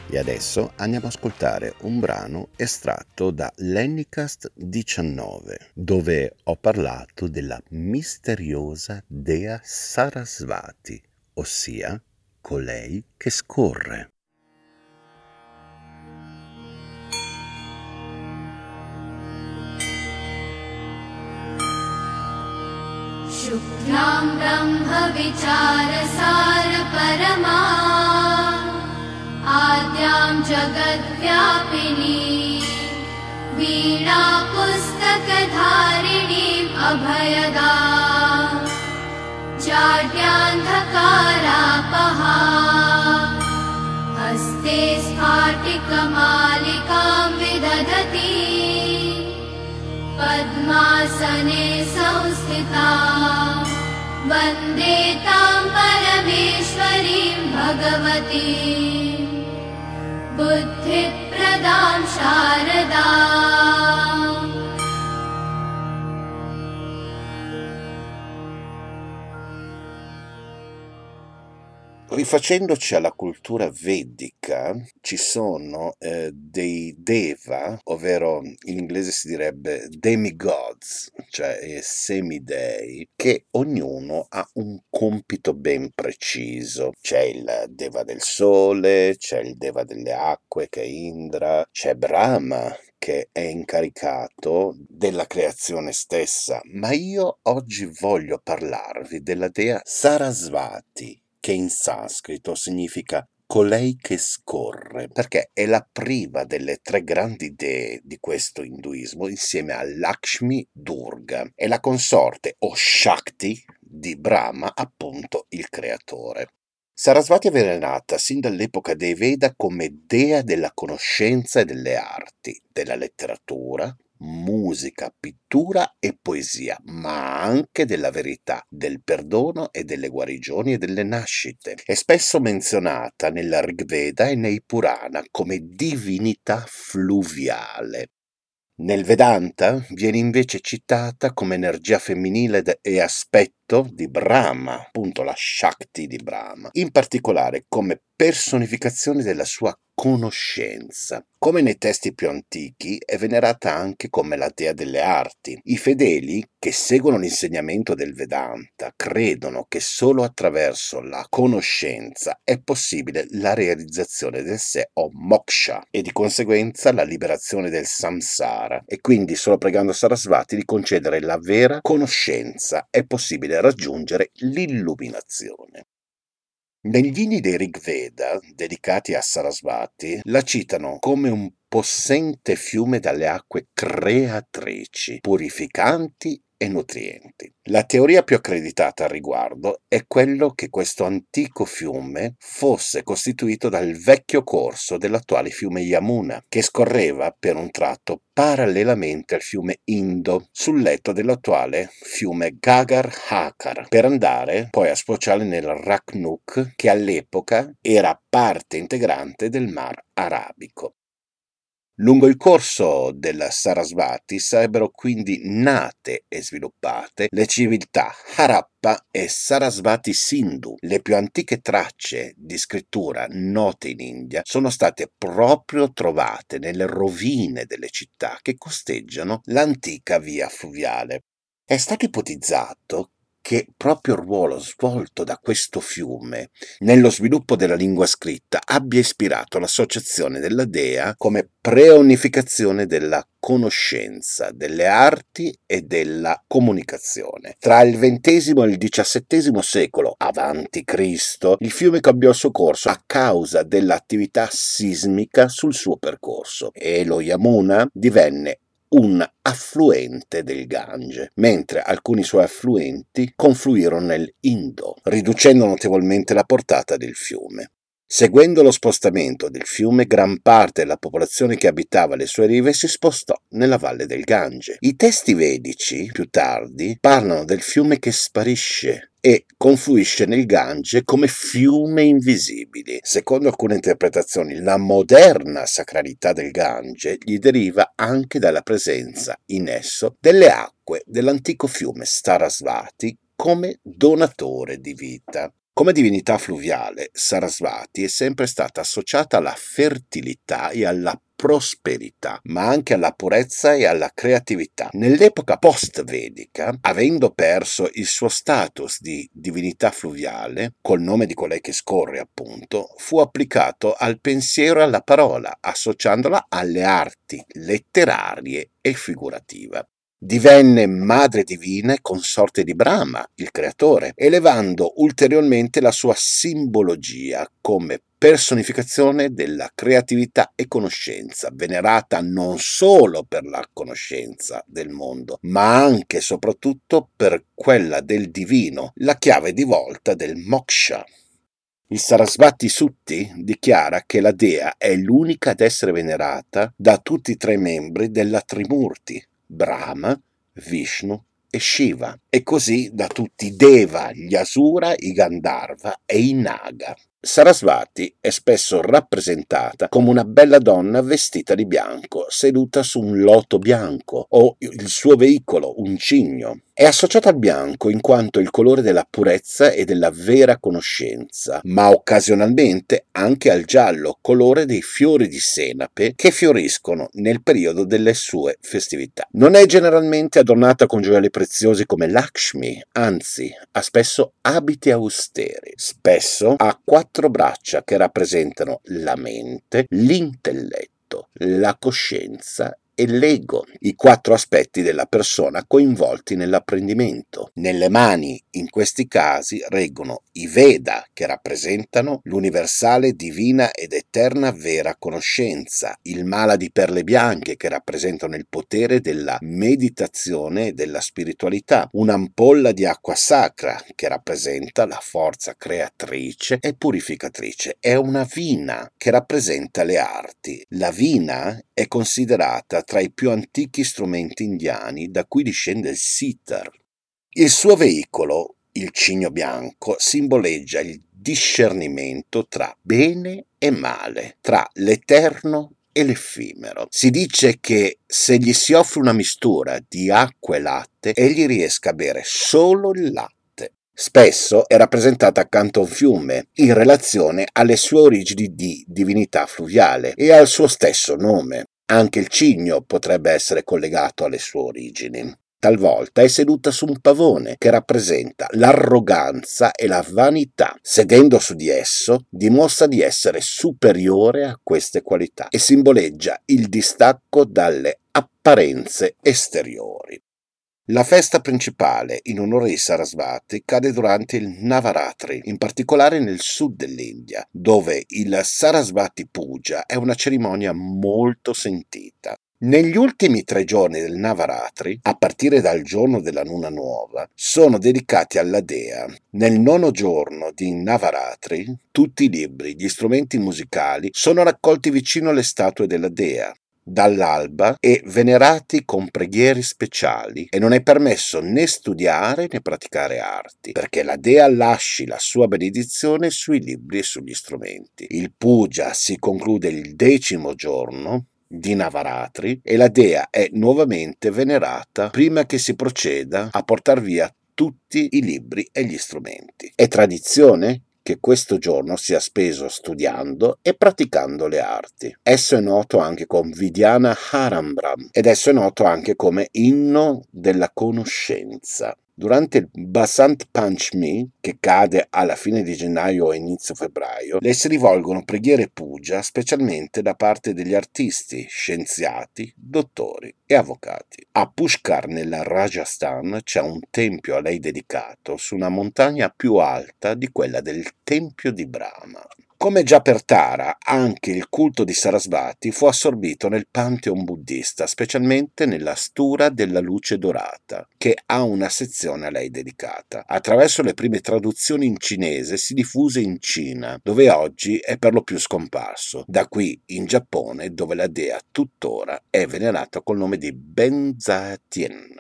E adesso andiamo ad ascoltare un brano estratto da Lennycast diciannove, dove ho parlato della misteriosa dea Sarasvati, ossia colei che scorre. Shuklam Brahma Vichara Sara Parama आद्यां जगद्व्यापिनी वीणा पुस्तकधारिणीम् अभयदा जाड्यान्धकारापहा हस्ते स्फाटिकमालिकां विदधती पद्मासने संस्थिता वन्दे तां परमेश्वरीं भगवती बुद्धिप्रदां Sharda Rifacendoci alla cultura vedica, ci sono eh, dei Deva, ovvero in inglese si direbbe demigods, cioè eh, semidei, che ognuno ha un compito ben preciso. C'è il Deva del sole, c'è il Deva delle acque che è Indra, c'è Brahma che è incaricato della creazione stessa, ma io oggi voglio parlarvi della dea Sarasvati, che in sanscrito significa colei che scorre, perché è la prima delle tre grandi dee di questo induismo, insieme a Lakshmi Durga. È la consorte o Shakti di Brahma, appunto il creatore. Sarasvati era nata sin dall'epoca dei Veda come dea della conoscenza e delle arti, della letteratura, musica, pittura e poesia, ma anche della verità, del perdono e delle guarigioni e delle nascite. È spesso menzionata nella Rig Veda e nei Purana come divinità fluviale. Nel Vedanta viene invece citata come energia femminile e aspetto di Brahma, appunto la Shakti di Brahma, in particolare come personificazione della sua conoscenza. Come nei testi più antichi, è venerata anche come la dea delle arti. I fedeli che seguono l'insegnamento del Vedanta credono che solo attraverso la conoscenza è possibile la realizzazione del sé o moksha e di conseguenza la liberazione del samsara, e quindi solo pregando Sarasvati di concedere la vera conoscenza è possibile raggiungere l'illuminazione. Negli inni dei Rig Veda, dedicati a Sarasvati, la citano come un possente fiume dalle acque creatrici, purificanti e nutrienti. La teoria più accreditata al riguardo è quello che questo antico fiume fosse costituito dal vecchio corso dell'attuale fiume Yamuna, che scorreva per un tratto parallelamente al fiume Indo, sul letto dell'attuale fiume Gagar-Hakar, per andare poi a sfociare nel Rakhnuk, che all'epoca era parte integrante del Mar Arabico. Lungo il corso del Sarasvati sarebbero quindi nate e sviluppate le civiltà Harappa e Sarasvati Sindhu. Le più antiche tracce di scrittura note in India sono state proprio trovate nelle rovine delle città che costeggiano l'antica via fluviale. È stato ipotizzato che proprio il ruolo svolto da questo fiume nello sviluppo della lingua scritta abbia ispirato l'associazione della dea come preonificazione della conoscenza, delle arti e della comunicazione. Tra il ventesimo e il diciassettesimo secolo avanti Cristo, il fiume cambiò il suo corso a causa dell'attività sismica sul suo percorso e lo Yamuna divenne un affluente del Gange, mentre alcuni suoi affluenti confluirono nel Indo, riducendo notevolmente la portata del fiume. Seguendo lo spostamento del fiume, gran parte della popolazione che abitava le sue rive si spostò nella valle del Gange. I testi vedici, più tardi, parlano del fiume che sparisce e confluisce nel Gange come fiume invisibile. Secondo alcune interpretazioni, la moderna sacralità del Gange gli deriva anche dalla presenza in esso delle acque dell'antico fiume Sarasvati come donatore di vita. Come divinità fluviale, Sarasvati è sempre stata associata alla fertilità e alla prosperità, ma anche alla purezza e alla creatività. Nell'epoca post-vedica, avendo perso il suo status di divinità fluviale, col nome di colei che scorre appunto, fu applicato al pensiero e alla parola, associandola alle arti letterarie e figurative. Divenne madre divina e consorte di Brahma, il creatore, elevando ulteriormente la sua simbologia come personificazione della creatività e conoscenza, venerata non solo per la conoscenza del mondo, ma anche e soprattutto per quella del divino, la chiave di volta del moksha. Il Sarasvati Sutti dichiara che la dea è l'unica ad essere venerata da tutti i tre membri della Trimurti, Brahma, Vishnu e Shiva, e così da tutti i Deva, gli Asura, i Gandharva e i Naga. Sarasvati è spesso rappresentata come una bella donna vestita di bianco, seduta su un loto bianco o il suo veicolo, un cigno. È associata al bianco in quanto il colore della purezza e della vera conoscenza, ma occasionalmente anche al giallo, colore dei fiori di senape che fioriscono nel periodo delle sue festività. Non è generalmente adornata con gioielli preziosi come Lakshmi, anzi ha spesso abiti austeri. Spesso ha quattro Quattro braccia che rappresentano la mente, l'intelletto, la coscienza e l'ego, i quattro aspetti della persona coinvolti nell'apprendimento. Nelle mani, in questi casi, reggono i Veda, che rappresentano l'universale, divina ed eterna vera conoscenza, il mala di perle bianche, che rappresentano il potere della meditazione e della spiritualità, un'ampolla di acqua sacra, che rappresenta la forza creatrice e purificatrice, e una vina, che rappresenta le arti. La vina è considerata tra i più antichi strumenti indiani, da cui discende il sitar. Il suo veicolo, il cigno bianco, simboleggia il discernimento tra bene e male, tra l'eterno e l'effimero. Si dice che se gli si offre una mistura di acqua e latte, egli riesca a bere solo il latte. Spesso è rappresentata accanto a un fiume, in relazione alle sue origini di divinità fluviale e al suo stesso nome. Anche il cigno potrebbe essere collegato alle sue origini. Talvolta è seduta su un pavone che rappresenta l'arroganza e la vanità. Sedendo su di esso, dimostra di essere superiore a queste qualità e simboleggia il distacco dalle apparenze esteriori. La festa principale in onore di Sarasvati cade durante il Navaratri, in particolare nel sud dell'India, dove il Sarasvati Puja è una cerimonia molto sentita. Negli ultimi tre giorni del Navaratri, a partire dal giorno della luna nuova, sono dedicati alla dea. Nel nono giorno di Navaratri, tutti i libri, gli strumenti musicali sono raccolti vicino alle statue della dea dall'alba e venerati con preghiere speciali, e non è permesso né studiare né praticare arti, perché la dea lasci la sua benedizione sui libri e sugli strumenti. Il puja si conclude il decimo giorno di Navaratri e la dea è nuovamente venerata prima che si proceda a portar via tutti i libri e gli strumenti. È tradizione che questo giorno sia speso studiando e praticando le arti. Esso è noto anche con Vidyana Harambram ed esso è noto anche come inno della conoscenza. Durante il Basant Panchmi, che cade alla fine di gennaio e inizio febbraio, le si rivolgono preghiere puja specialmente da parte degli artisti, scienziati, dottori e avvocati. A Pushkar, nel Rajasthan, c'è un tempio a lei dedicato su una montagna più alta di quella del Tempio di Brahma. Come già per Tara, anche il culto di Sarasvati fu assorbito nel pantheon buddista, specialmente nella Stura della Luce Dorata, che ha una sezione a lei dedicata. Attraverso le prime traduzioni in cinese si diffuse in Cina, dove oggi è per lo più scomparso. Da qui in Giappone, dove la dea tuttora è venerata col nome di Benzatien.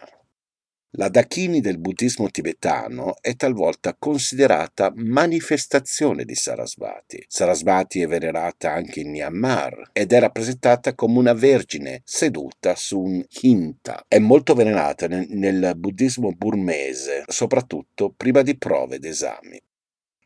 La Dakini del buddismo tibetano è talvolta considerata manifestazione di Sarasvati. Sarasvati è venerata anche in Myanmar ed è rappresentata come una vergine seduta su un hinta. È molto venerata nel, nel buddismo burmese, soprattutto prima di prove ed esami.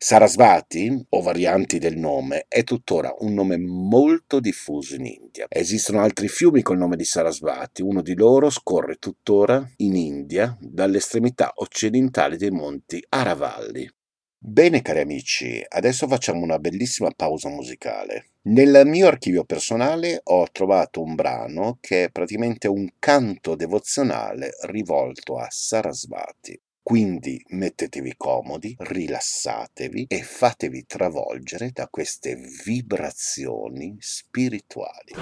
Sarasvati, o varianti del nome, è tuttora un nome molto diffuso in India. Esistono altri fiumi col nome di Sarasvati, uno di loro scorre tuttora in India dall'estremità occidentale dei monti Aravalli. Bene cari amici, adesso facciamo una bellissima pausa musicale. Nel mio archivio personale ho trovato un brano che è praticamente un canto devozionale rivolto a Sarasvati. Quindi mettetevi comodi, rilassatevi e fatevi travolgere da queste vibrazioni spirituali.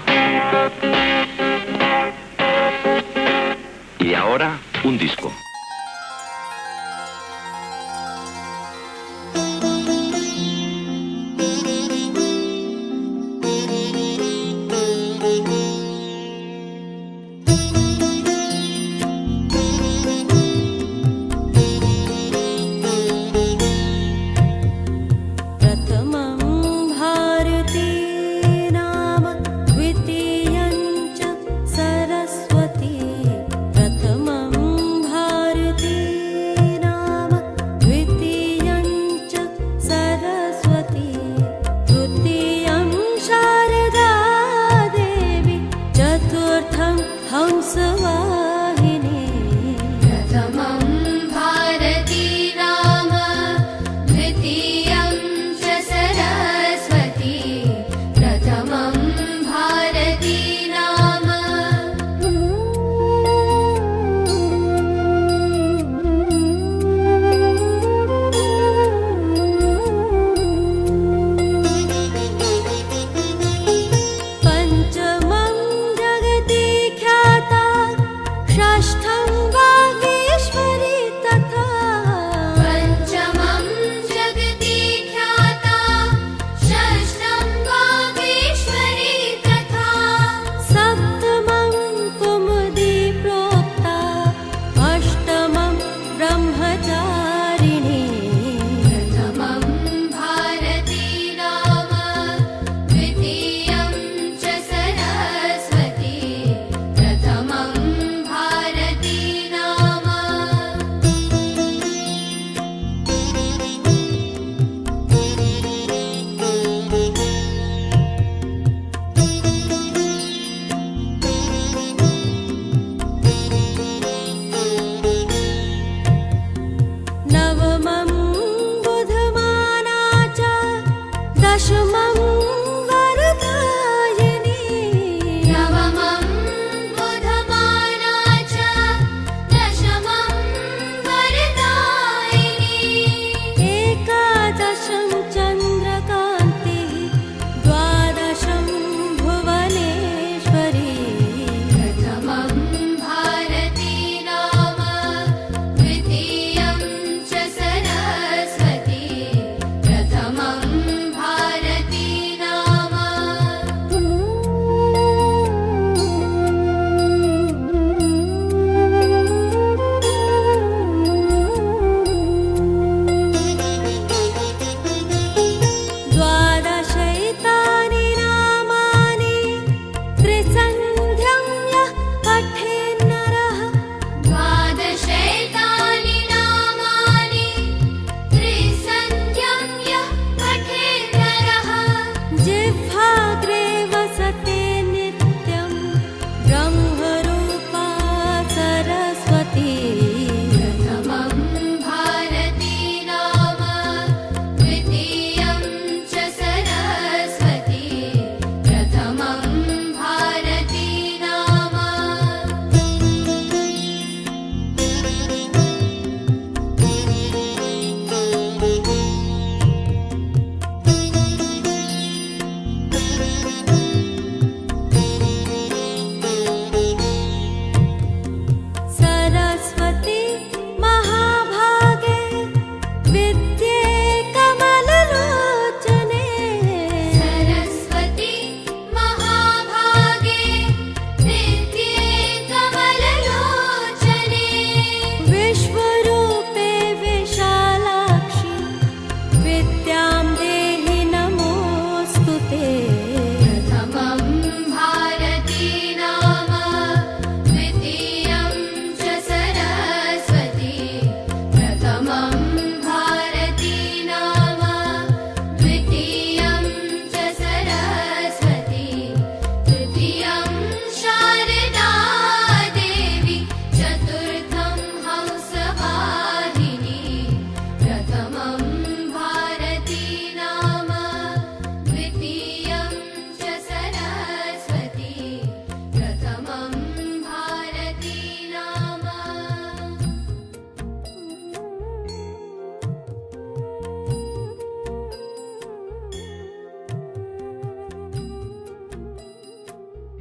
E ora un disco.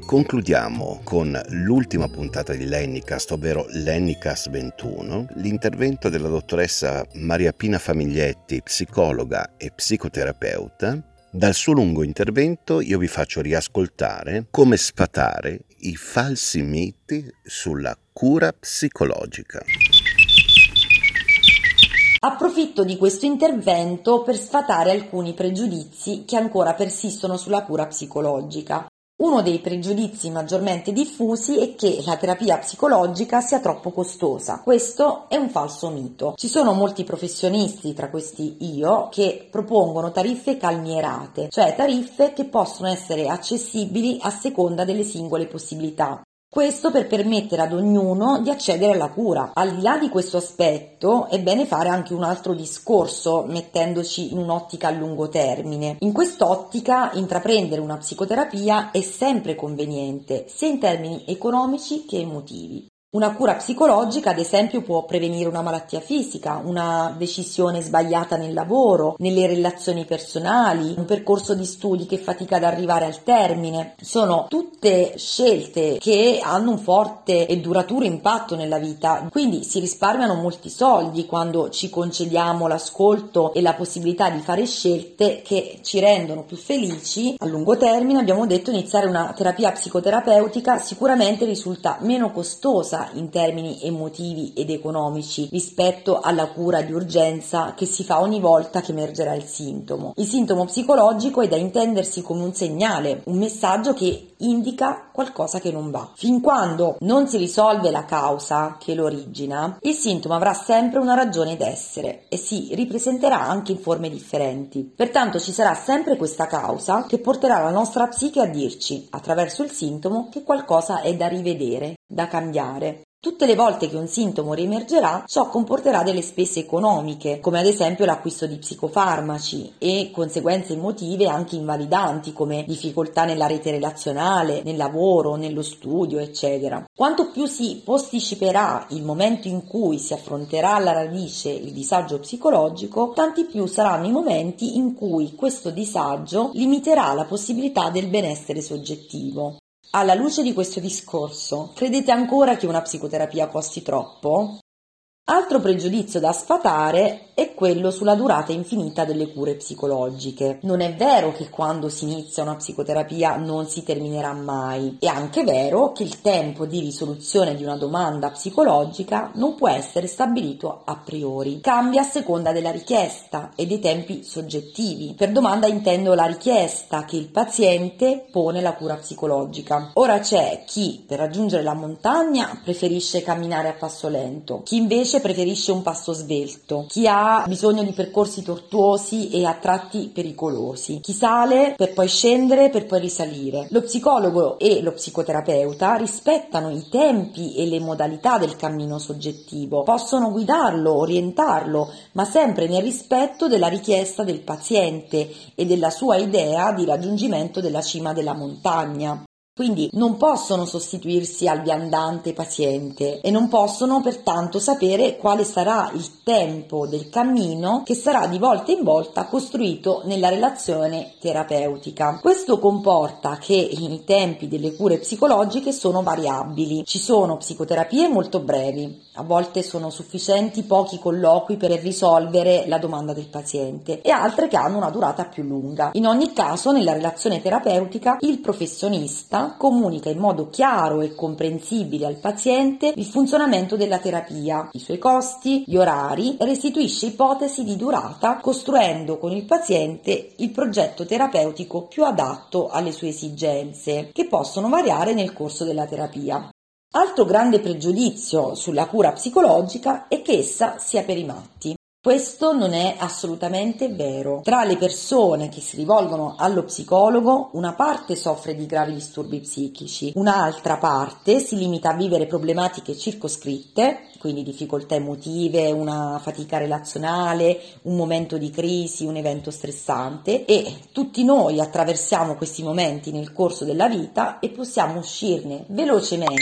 Concludiamo con l'ultima puntata di Lennycast, ovvero Lennycast ventuno, l'intervento della dottoressa Maria Pina Famiglietti, psicologa e psicoterapeuta. Dal suo lungo intervento io vi faccio riascoltare come sfatare i falsi miti sulla cura psicologica. Approfitto di questo intervento per sfatare alcuni pregiudizi che ancora persistono sulla cura psicologica. Uno dei pregiudizi maggiormente diffusi è che la terapia psicologica sia troppo costosa. Questo è un falso mito. Ci sono molti professionisti, tra questi io, che propongono tariffe calmierate, cioè tariffe che possono essere accessibili a seconda delle singole possibilità. Questo per permettere ad ognuno di accedere alla cura. Al di là di questo aspetto è bene fare anche un altro discorso, mettendoci in un'ottica a lungo termine. In quest'ottica intraprendere una psicoterapia è sempre conveniente, sia in termini economici che emotivi. Una cura psicologica, ad esempio, può prevenire una malattia fisica, una decisione sbagliata nel lavoro, nelle relazioni personali, un percorso di studi che fatica ad arrivare al termine. Sono tutte scelte che hanno un forte e duraturo impatto nella vita, quindi si risparmiano molti soldi quando ci concediamo l'ascolto e la possibilità di fare scelte che ci rendono più felici. A lungo termine, abbiamo detto, iniziare una terapia psicoterapeutica sicuramente risulta meno costosa in termini emotivi ed economici rispetto alla cura di urgenza che si fa ogni volta che emergerà il sintomo. Il sintomo psicologico è da intendersi come un segnale, un messaggio che indica qualcosa che non va. Fin quando non si risolve la causa che lo origina, il sintomo avrà sempre una ragione d'essere e si ripresenterà anche in forme differenti. Pertanto ci sarà sempre questa causa che porterà la nostra psiche a dirci, attraverso il sintomo, che qualcosa è da rivedere, da cambiare. Tutte le volte che un sintomo riemergerà, ciò comporterà delle spese economiche, come ad esempio l'acquisto di psicofarmaci e conseguenze emotive anche invalidanti come difficoltà nella rete relazionale, nel lavoro, nello studio, eccetera. Quanto più si posticiperà il momento in cui si affronterà alla radice il disagio psicologico, tanti più saranno i momenti in cui questo disagio limiterà la possibilità del benessere soggettivo. Alla luce di questo discorso, credete ancora che una psicoterapia costi troppo? Altro pregiudizio da sfatare è quello sulla durata infinita delle cure psicologiche. Non è vero che quando si inizia una psicoterapia non si terminerà mai. È anche vero che il tempo di risoluzione di una domanda psicologica non può essere stabilito a priori. Cambia a seconda della richiesta e dei tempi soggettivi. Per domanda intendo la richiesta che il paziente pone alla cura psicologica. Ora c'è chi per raggiungere la montagna preferisce camminare a passo lento, chi invece preferisce un passo svelto, chi ha bisogno di percorsi tortuosi e a tratti pericolosi, chi sale per poi scendere per poi risalire. Lo psicologo e lo psicoterapeuta rispettano i tempi e le modalità del cammino soggettivo, possono guidarlo, orientarlo, ma sempre nel rispetto della richiesta del paziente e della sua idea di raggiungimento della cima della montagna. Quindi non possono sostituirsi al viandante paziente e non possono pertanto sapere quale sarà il tempo del cammino che sarà di volta in volta costruito nella relazione terapeutica. Questo comporta che i tempi delle cure psicologiche sono variabili. Ci sono psicoterapie molto brevi, a volte sono sufficienti pochi colloqui per risolvere la domanda del paziente, e altre che hanno una durata più lunga. In ogni caso, nella relazione terapeutica il professionista comunica in modo chiaro e comprensibile al paziente il funzionamento della terapia, i suoi costi, gli orari, e restituisce ipotesi di durata, costruendo con il paziente il progetto terapeutico più adatto alle sue esigenze, che possono variare nel corso della terapia. Altro grande pregiudizio sulla cura psicologica è che essa sia per i matti. Questo non è assolutamente vero. Tra le persone che si rivolgono allo psicologo, una parte soffre di gravi disturbi psichici, un'altra parte si limita a vivere problematiche circoscritte, quindi difficoltà emotive, una fatica relazionale, un momento di crisi, un evento stressante, e tutti noi attraversiamo questi momenti nel corso della vita e possiamo uscirne velocemente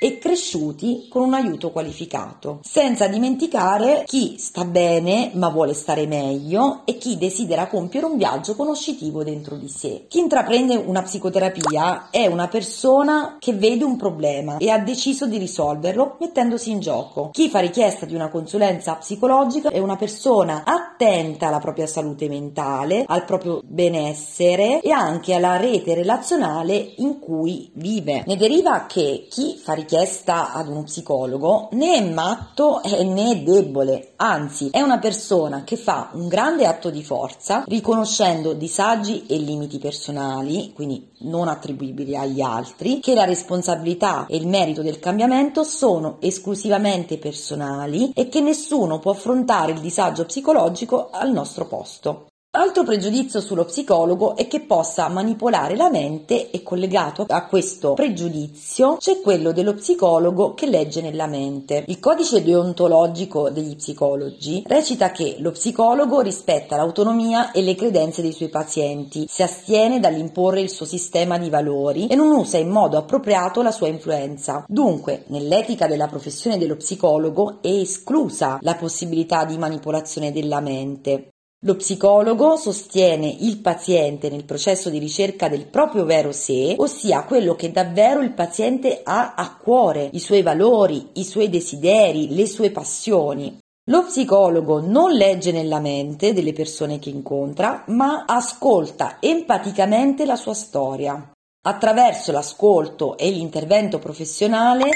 e cresciuti con un aiuto qualificato, senza dimenticare chi sta bene ma vuole stare meglio e chi desidera compiere un viaggio conoscitivo dentro di sé. Chi intraprende una psicoterapia è una persona che vede un problema e ha deciso di risolverlo mettendosi in gioco. Chi fa richiesta di una consulenza psicologica è una persona attenta alla propria salute mentale, al proprio benessere e anche alla rete relazionale in cui vive. Ne deriva che chi fa richiesta ad uno psicologo né è matto e né è debole, anzi è una persona che fa un grande atto di forza, riconoscendo disagi e limiti personali, quindi non attribuibili agli altri, che la responsabilità e il merito del cambiamento sono esclusivamente personali e che nessuno può affrontare il disagio psicologico al nostro posto. Altro pregiudizio sullo psicologo è che possa manipolare la mente, e collegato a questo pregiudizio c'è quello dello psicologo che legge nella mente. Il codice deontologico degli psicologi recita che lo psicologo rispetta l'autonomia e le credenze dei suoi pazienti, si astiene dall'imporre il suo sistema di valori e non usa in modo appropriato la sua influenza. Dunque, nell'etica della professione dello psicologo è esclusa la possibilità di manipolazione della mente. Lo psicologo sostiene il paziente nel processo di ricerca del proprio vero sé, ossia quello che davvero il paziente ha a cuore, i suoi valori, i suoi desideri, le sue passioni. Lo psicologo non legge nella mente delle persone che incontra, ma ascolta empaticamente la sua storia. Attraverso l'ascolto e l'intervento professionale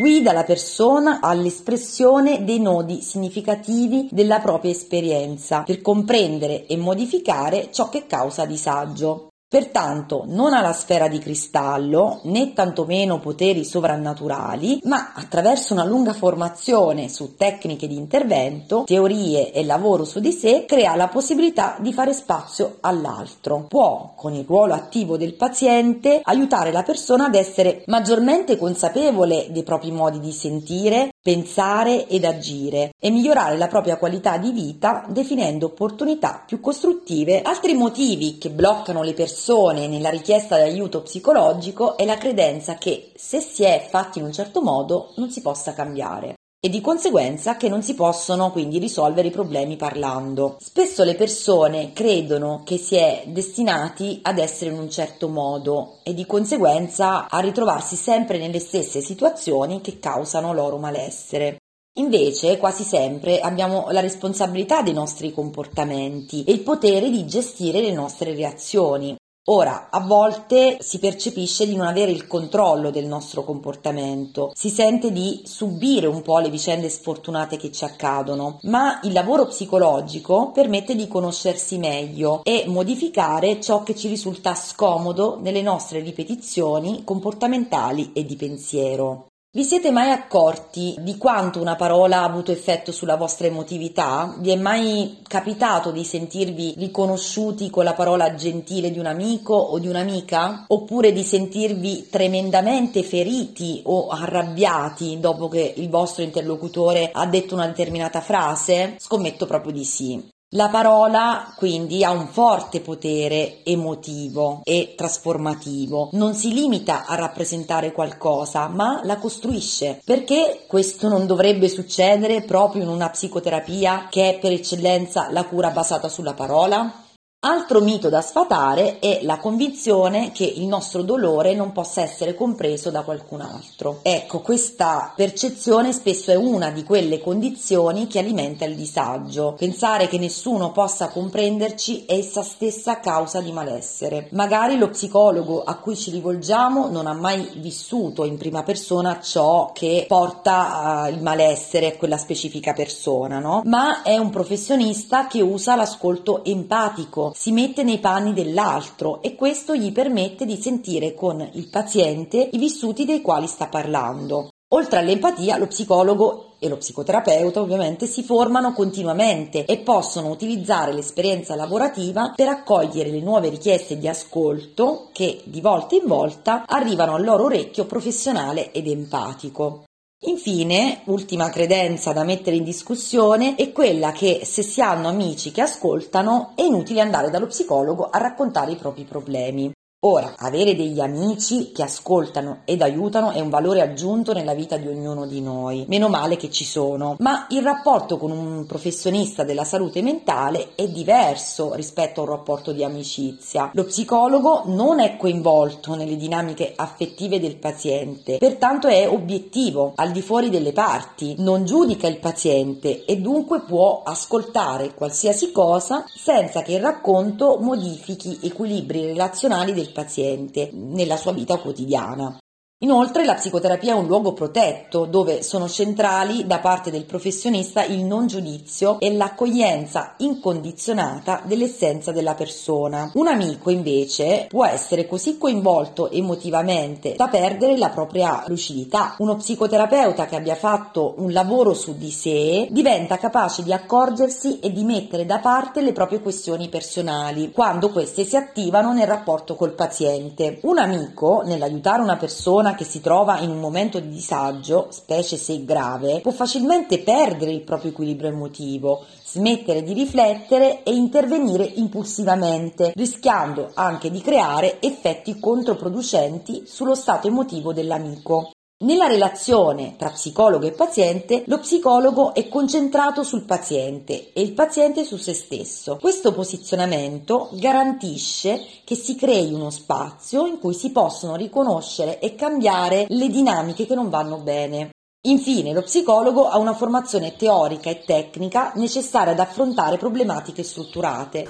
guida la persona all'espressione dei nodi significativi della propria esperienza per comprendere e modificare ciò che causa disagio. Pertanto non ha la sfera di cristallo, né tantomeno poteri sovrannaturali, ma attraverso una lunga formazione su tecniche di intervento, teorie e lavoro su di sé, crea la possibilità di fare spazio all'altro. Può, con il ruolo attivo del paziente, aiutare la persona ad essere maggiormente consapevole dei propri modi di sentire, pensare ed agire e migliorare la propria qualità di vita definendo opportunità più costruttive. Altri motivi che bloccano le persone nella richiesta di aiuto psicologico è la credenza che se si è fatti in un certo modo non si possa cambiare e di conseguenza che non si possono quindi risolvere i problemi parlando. Spesso le persone credono che si è destinati ad essere in un certo modo e di conseguenza a ritrovarsi sempre nelle stesse situazioni che causano loro malessere. Invece, quasi sempre abbiamo la responsabilità dei nostri comportamenti e il potere di gestire le nostre reazioni. Ora, a volte si percepisce di non avere il controllo del nostro comportamento, si sente di subire un po' le vicende sfortunate che ci accadono, ma il lavoro psicologico permette di conoscersi meglio e modificare ciò che ci risulta scomodo nelle nostre ripetizioni comportamentali e di pensiero. Vi siete mai accorti di quanto una parola ha avuto effetto sulla vostra emotività? Vi è mai capitato di sentirvi riconosciuti con la parola gentile di un amico o di un'amica? Oppure di sentirvi tremendamente feriti o arrabbiati dopo che il vostro interlocutore ha detto una determinata frase? Scommetto proprio di sì. La parola quindi ha un forte potere emotivo e trasformativo, non si limita a rappresentare qualcosa ma la costruisce, perché questo non dovrebbe succedere proprio in una psicoterapia che è per eccellenza la cura basata sulla parola? Altro mito da sfatare è la convinzione che il nostro dolore non possa essere compreso da qualcun altro. Ecco, questa percezione spesso è una di quelle condizioni che alimenta il disagio. Pensare che nessuno possa comprenderci è essa stessa causa di malessere. Magari lo psicologo a cui ci rivolgiamo non ha mai vissuto in prima persona ciò che porta il malessere a quella specifica persona, no? Ma è un professionista che usa l'ascolto empatico, si mette nei panni dell'altro e questo gli permette di sentire con il paziente i vissuti dei quali sta parlando. Oltre all'empatia, lo psicologo e lo psicoterapeuta ovviamente si formano continuamente e possono utilizzare l'esperienza lavorativa per accogliere le nuove richieste di ascolto che di volta in volta arrivano al loro orecchio professionale ed empatico. Infine, ultima credenza da mettere in discussione è quella che se si hanno amici che ascoltano è inutile andare dallo psicologo a raccontare i propri problemi. Ora, avere degli amici che ascoltano ed aiutano è un valore aggiunto nella vita di ognuno di noi, meno male che ci sono, ma il rapporto con un professionista della salute mentale è diverso rispetto a un rapporto di amicizia. Lo psicologo non è coinvolto nelle dinamiche affettive del paziente, pertanto è obiettivo, al di fuori delle parti, non giudica il paziente e dunque può ascoltare qualsiasi cosa senza che il racconto modifichi equilibri relazionali del paziente nella sua vita quotidiana. Inoltre la psicoterapia è un luogo protetto dove sono centrali da parte del professionista il non giudizio e l'accoglienza incondizionata dell'essenza della persona. Un amico invece può essere così coinvolto emotivamente da perdere la propria lucidità. Uno psicoterapeuta che abbia fatto un lavoro su di sé diventa capace di accorgersi e di mettere da parte le proprie questioni personali quando queste si attivano nel rapporto col paziente. Un amico, nell'aiutare una persona che si trova in un momento di disagio, specie se grave, può facilmente perdere il proprio equilibrio emotivo, smettere di riflettere e intervenire impulsivamente, rischiando anche di creare effetti controproducenti sullo stato emotivo dell'amico. Nella relazione tra psicologo e paziente, lo psicologo è concentrato sul paziente e il paziente su se stesso. Questo posizionamento garantisce che si crei uno spazio in cui si possono riconoscere e cambiare le dinamiche che non vanno bene. Infine, lo psicologo ha una formazione teorica e tecnica necessaria ad affrontare problematiche strutturate.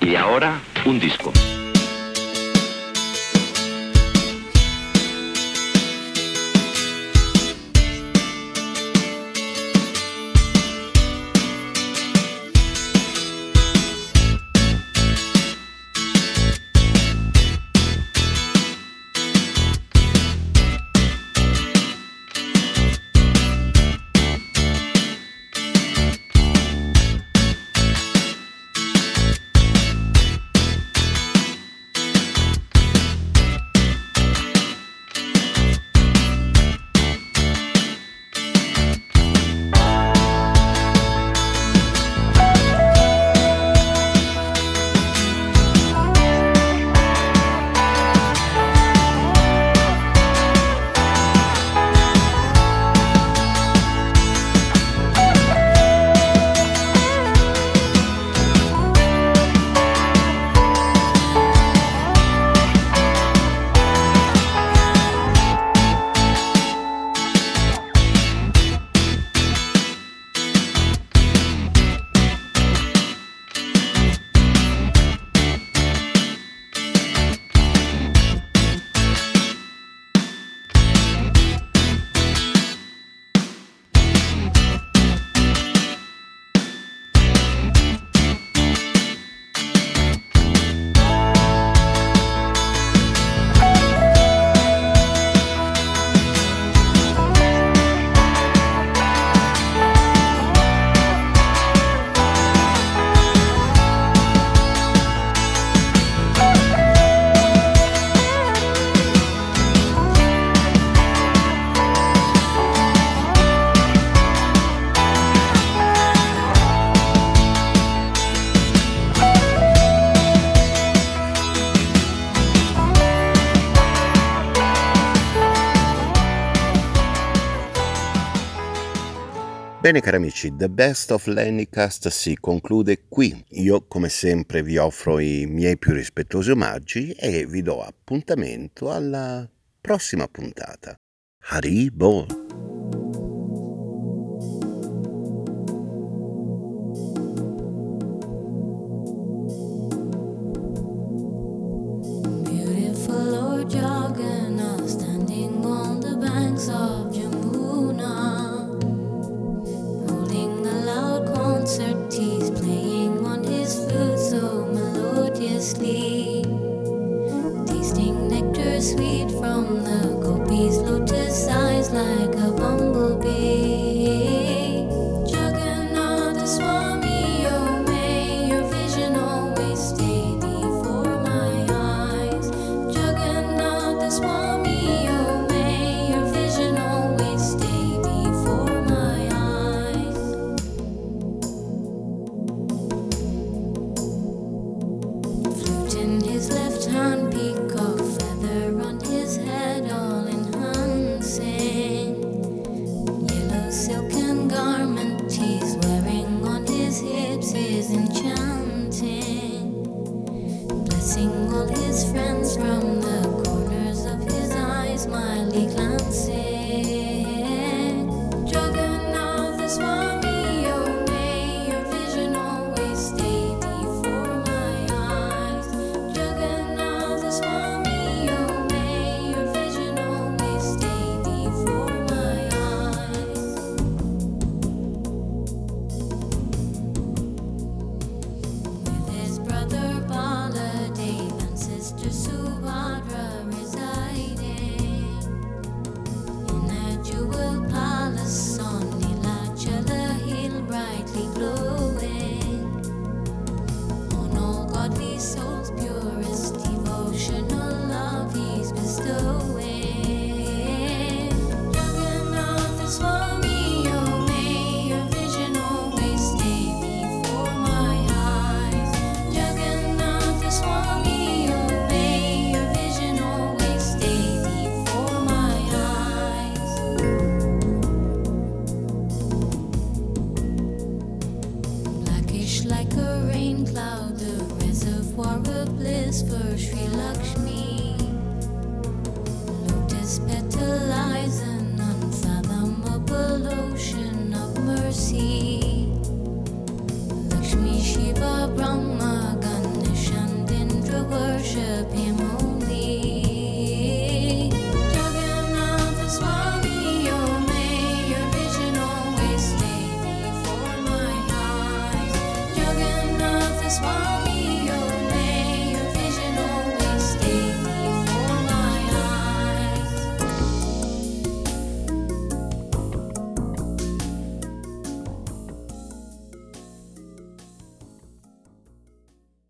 E ora un disco. Bene cari amici, The Best of Lennycast si conclude qui. Io come sempre vi offro i miei più rispettosi omaggi e vi do appuntamento alla prossima puntata. Hari Bol! Lakshmi, lotus.